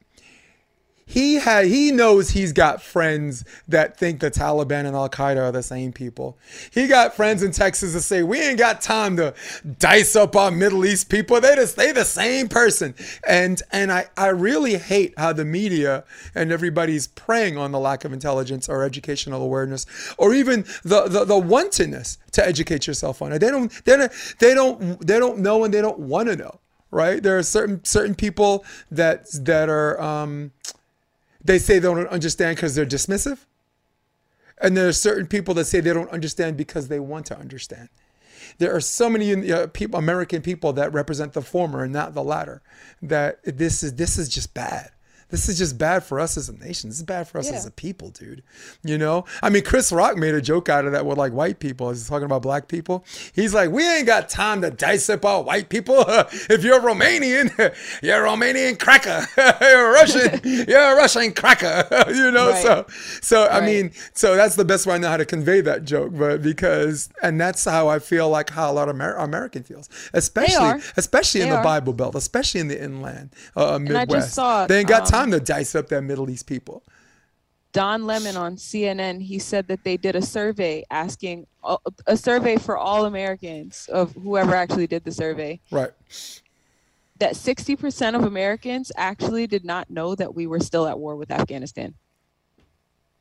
He had, he knows he's got friends that think the Taliban and Al Qaeda are the same people. He got friends in Texas that say, we ain't got time to dice up our Middle East people. They just, they the same person. And, and I, I really hate how the media and everybody's preying on the lack of intelligence or educational awareness, or even the, the, the wantonness to educate yourself on it. They don't, they don't, they don't, they don't know, and they don't want to know, right? There are certain, certain people that, that are, um, they say they don't understand because they're dismissive. And there are certain people that say they don't understand because they want to understand. There are so many uh, people, American people that represent the former and not the latter, that this is, this is just bad. This is just bad for us as a nation. This is bad for us yeah. as a people, dude. You know? I mean, Chris Rock made a joke out of that with like white people. He's talking about Black people. He's like, we ain't got time to dice up our white people. If you're Romanian, you're a Romanian cracker. You're a Russian, you're a Russian cracker. You know? Right. So, so right. I mean, so that's the best way I know how to convey that joke, but because, and that's how I feel like how a lot of Amer- American feels, especially, especially they in are. the Bible Belt, especially in the inland, uh, Midwest. And I just saw, they ain't got um, time to dice up that Middle East people. Don Lemon on C N N, he said that they did a survey asking a survey for all Americans, of whoever actually did the survey, right, that sixty percent of Americans actually did not know that we were still at war with Afghanistan.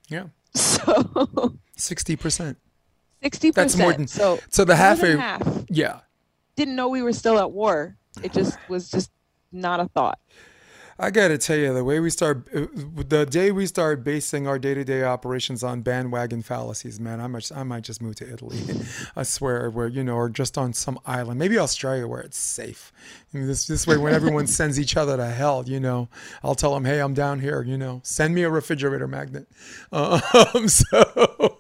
Yeah. So sixty percent. sixty percent. That's more than, so so the half, a, half yeah didn't know we were still at war. It just was just not a thought. I got to tell you, the way we start, the day we start basing our day-to-day operations on bandwagon fallacies, man, I might, I might just move to Italy, I swear, where, you know, or just on some island, maybe Australia where it's safe. I mean, this, this way, when everyone sends each other to hell, you know, I'll tell them, hey, I'm down here, you know, send me a refrigerator magnet. Um, so,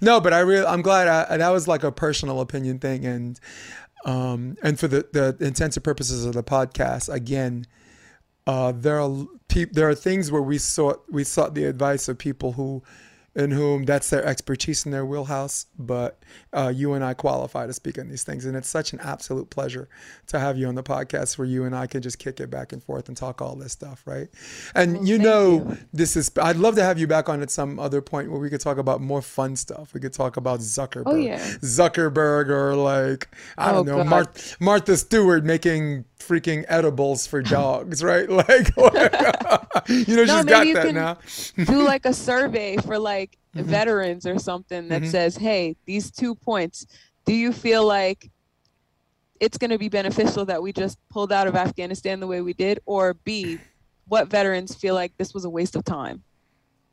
no, but I really, I'm glad I, that was like a personal opinion thing. And, um, and for the, the intensive purposes of the podcast, again, Uh, there are pe- there are things where we sought we sought the advice of people who, in whom that's their expertise in their wheelhouse. But uh, you and I qualify to speak on these things, and it's such an absolute pleasure to have you on the podcast, where you and I can just kick it back and forth and talk all this stuff, right? And well, you know, you. this is I'd love to have you back on at some other point where we could talk about more fun stuff. We could talk about Zuckerberg, oh, yeah. Zuckerberg, or like I don't oh, know, Mar- Martha Stewart making freaking edibles for dogs, right? Like, like you know, no, she's got that now. Do like a survey for like mm-hmm. veterans or something that mm-hmm. says, hey, these two points, do you feel like it's going to be beneficial that we just pulled out of Afghanistan the way we did? Or B, what veterans feel like this was a waste of time?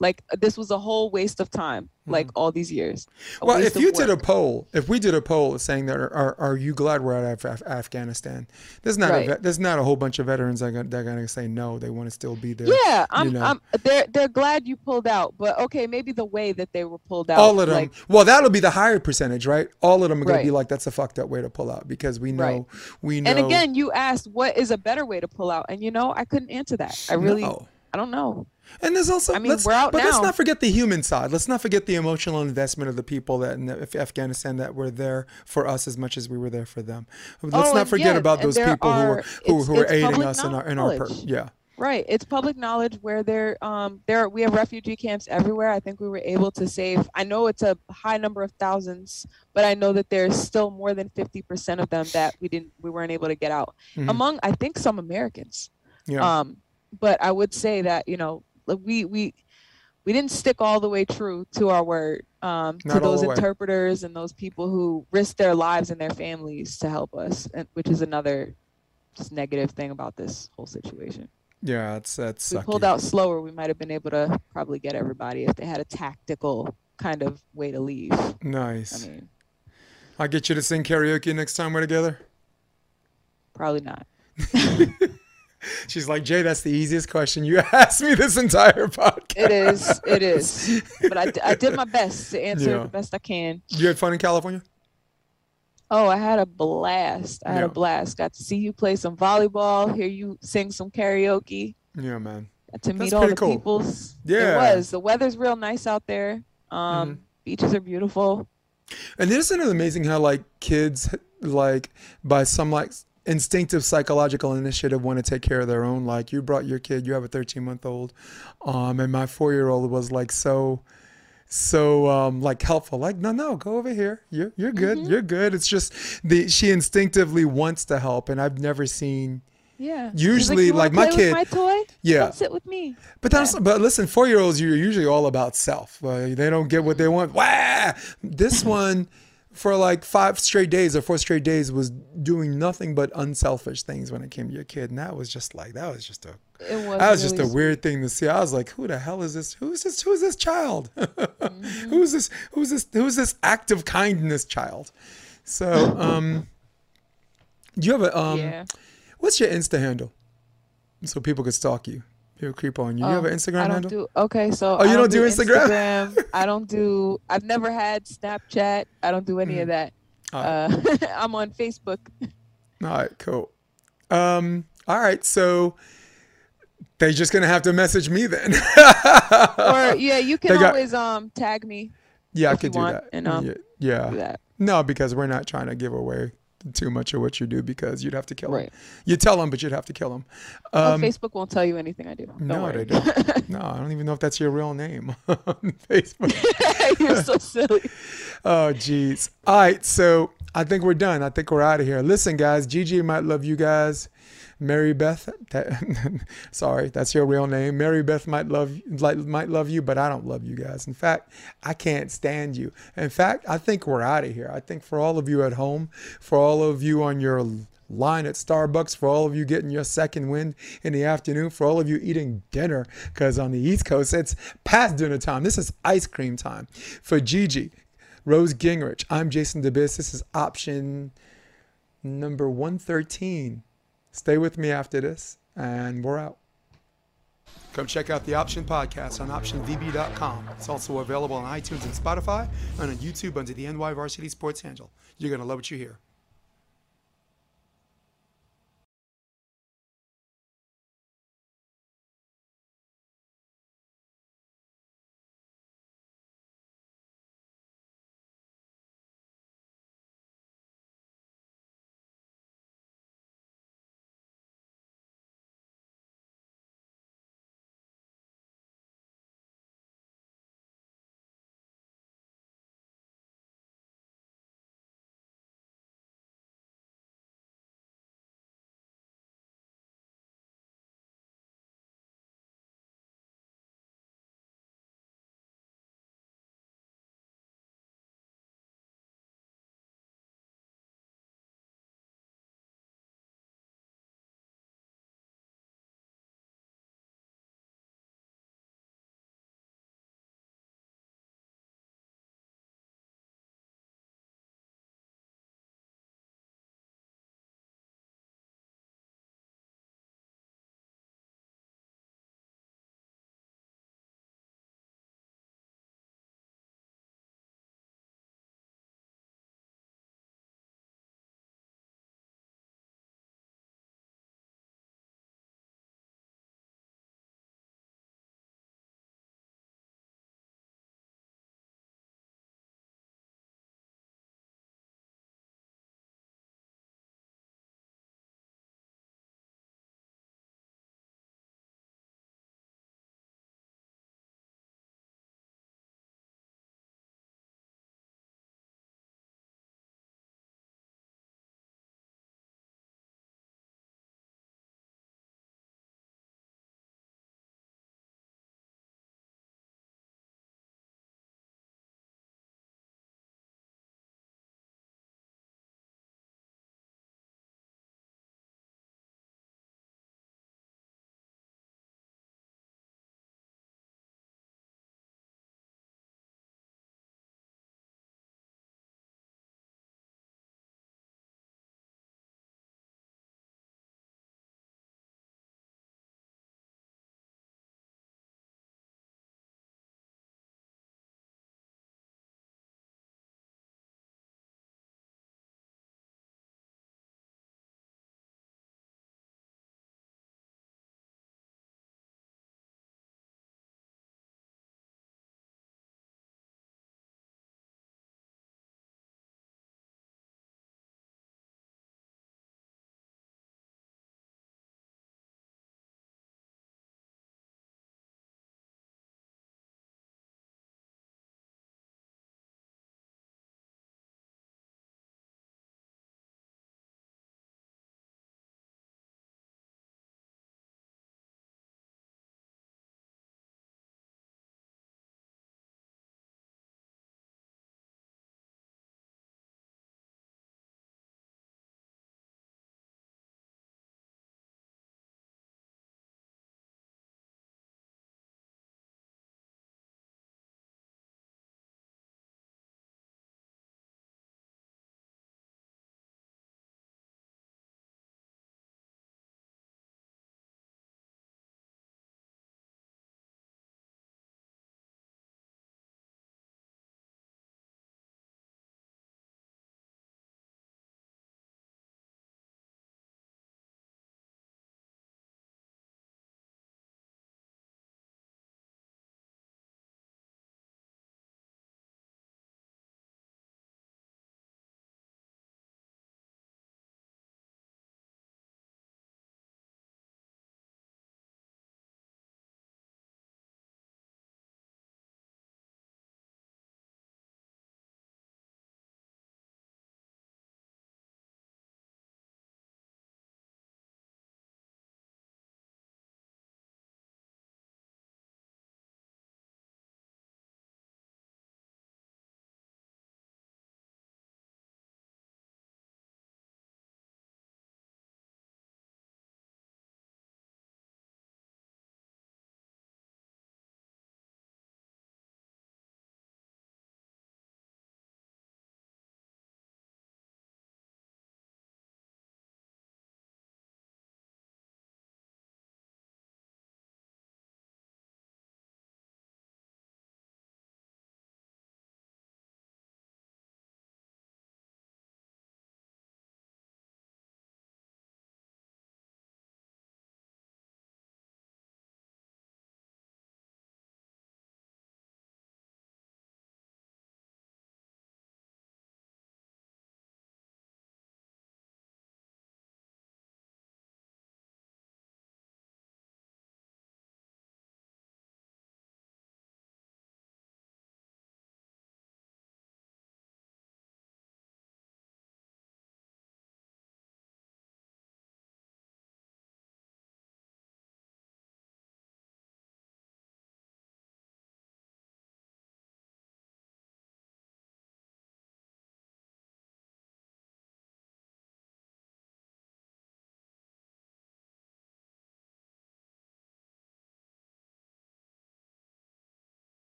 Like this was a whole waste of time, like all these years. Well, if you did a poll, if we did a poll saying that, are, are, are you glad we're out of Af- Afghanistan? There's not right. a, there's not a whole bunch of veterans that are going to say no. They want to still be there. Yeah, I'm, you know? I'm, they're they're glad you pulled out, but okay, maybe the way that they were pulled out. All of them. Like, well, that'll be the higher percentage, right? All of them are going right. to be like, that's a fucked up way to pull out, because we know right. we know. And again, you asked what is a better way to pull out, and you know, I couldn't answer that. I really, no. I don't know. And there's also, I mean, let's, we're out but now. Let's not forget the human side. Let's not forget the emotional investment of the people that in the, Afghanistan that were there for us as much as we were there for them. Let's oh, not forget yeah, about those people are, who are who, it's, who it's are aiding us knowledge. in our in our per- yeah. Right. It's public knowledge where there um there we have refugee camps everywhere. I think we were able to save, I know it's a high number of thousands, but I know that there's still more than fifty percent of them that we didn't we weren't able to get out. Mm-hmm. Among, I think, some Americans. Yeah. Um but I would say that, you know, we we we didn't stick all the way true to our word, um to those interpreters and those people who risked their lives and their families to help us, and which is another just negative thing about this whole situation. Yeah, it's that's. We pulled out slower. We might have been able to probably get everybody if they had a tactical kind of way to leave. Nice. I mean, I'll get you to sing karaoke next time we're together. Probably not. She's like, Jay, that's the easiest question you asked me this entire podcast. It is. It is. But I, I did my best to answer yeah. the best I can. You had fun in California? Oh, I had a blast. I had yeah. a blast. Got to see you play some volleyball, hear you sing some karaoke. Yeah, man. Got to meet all the cool. peoples. Yeah. It was. The weather's real nice out there. Um, mm-hmm. Beaches are beautiful. And isn't it amazing how, like, kids, like, by some, like, instinctive psychological initiative want to take care of their own? Like, you brought your kid, you have a thirteen-month-old, um, and my four-year-old was, like, so... so um like helpful, like, no no go over here, you're you're good, mm-hmm. you're good. It's just the she instinctively wants to help, and I've never seen yeah usually like, like my kid my toy? yeah Come sit with me. But that's yeah. but listen, four-year-olds, you're usually all about self. Uh, they don't get what they want. Wah! This one for like five straight days or four straight days was doing nothing but unselfish things when it came to your kid, and that was just like that was just a It was, that was really just a sweet. weird thing to see. I was like, "Who the hell is this? Who's this? Who's this child? Mm-hmm. Who's this? Who's this? Who's this act of kindness child?" So, um, do you have a um? Yeah. What's your Insta handle? So people could stalk you. People creep on you. Um, you have an Instagram I don't handle? Do, okay, so oh, you I don't, don't do Instagram. Instagram. I don't do. I've never had Snapchat. I don't do any mm. of that. All right. uh, I'm on Facebook. All right, cool. Um, all right, so. They're just going to have to message me then. Or, yeah, you can got, always um tag me. Yeah, I could do that. And, um, yeah. yeah. Do that. No, because we're not trying to give away too much of what you do, because you'd have to kill right. them. You tell them, but you'd have to kill them. Um, oh, Facebook won't tell you anything I do. Don't no, worry. they don't. No, I don't even know if that's your real name on Facebook. You're so silly. Oh, geez. All right, so I think we're done. I think we're out of here. Listen, guys, Gigi might love you guys. Marybeth, that, sorry, that's your real name. Marybeth might love, like, might love you, but I don't love you guys. In fact, I can't stand you. In fact, I think we're out of here. I think for all of you at home, for all of you on your line at Starbucks, for all of you getting your second wind in the afternoon, for all of you eating dinner, because on the East Coast, it's past dinner time. This is ice cream time. For Gigi Rose Gingrich, I'm Jason DeBiss. This is option number one thirteen. Stay with me after this, and we're out. Come check out the Option Podcast on option v b dot com. It's also available on iTunes and Spotify, and on YouTube under the N Y Varsity Sports handle. You're going to love what you hear.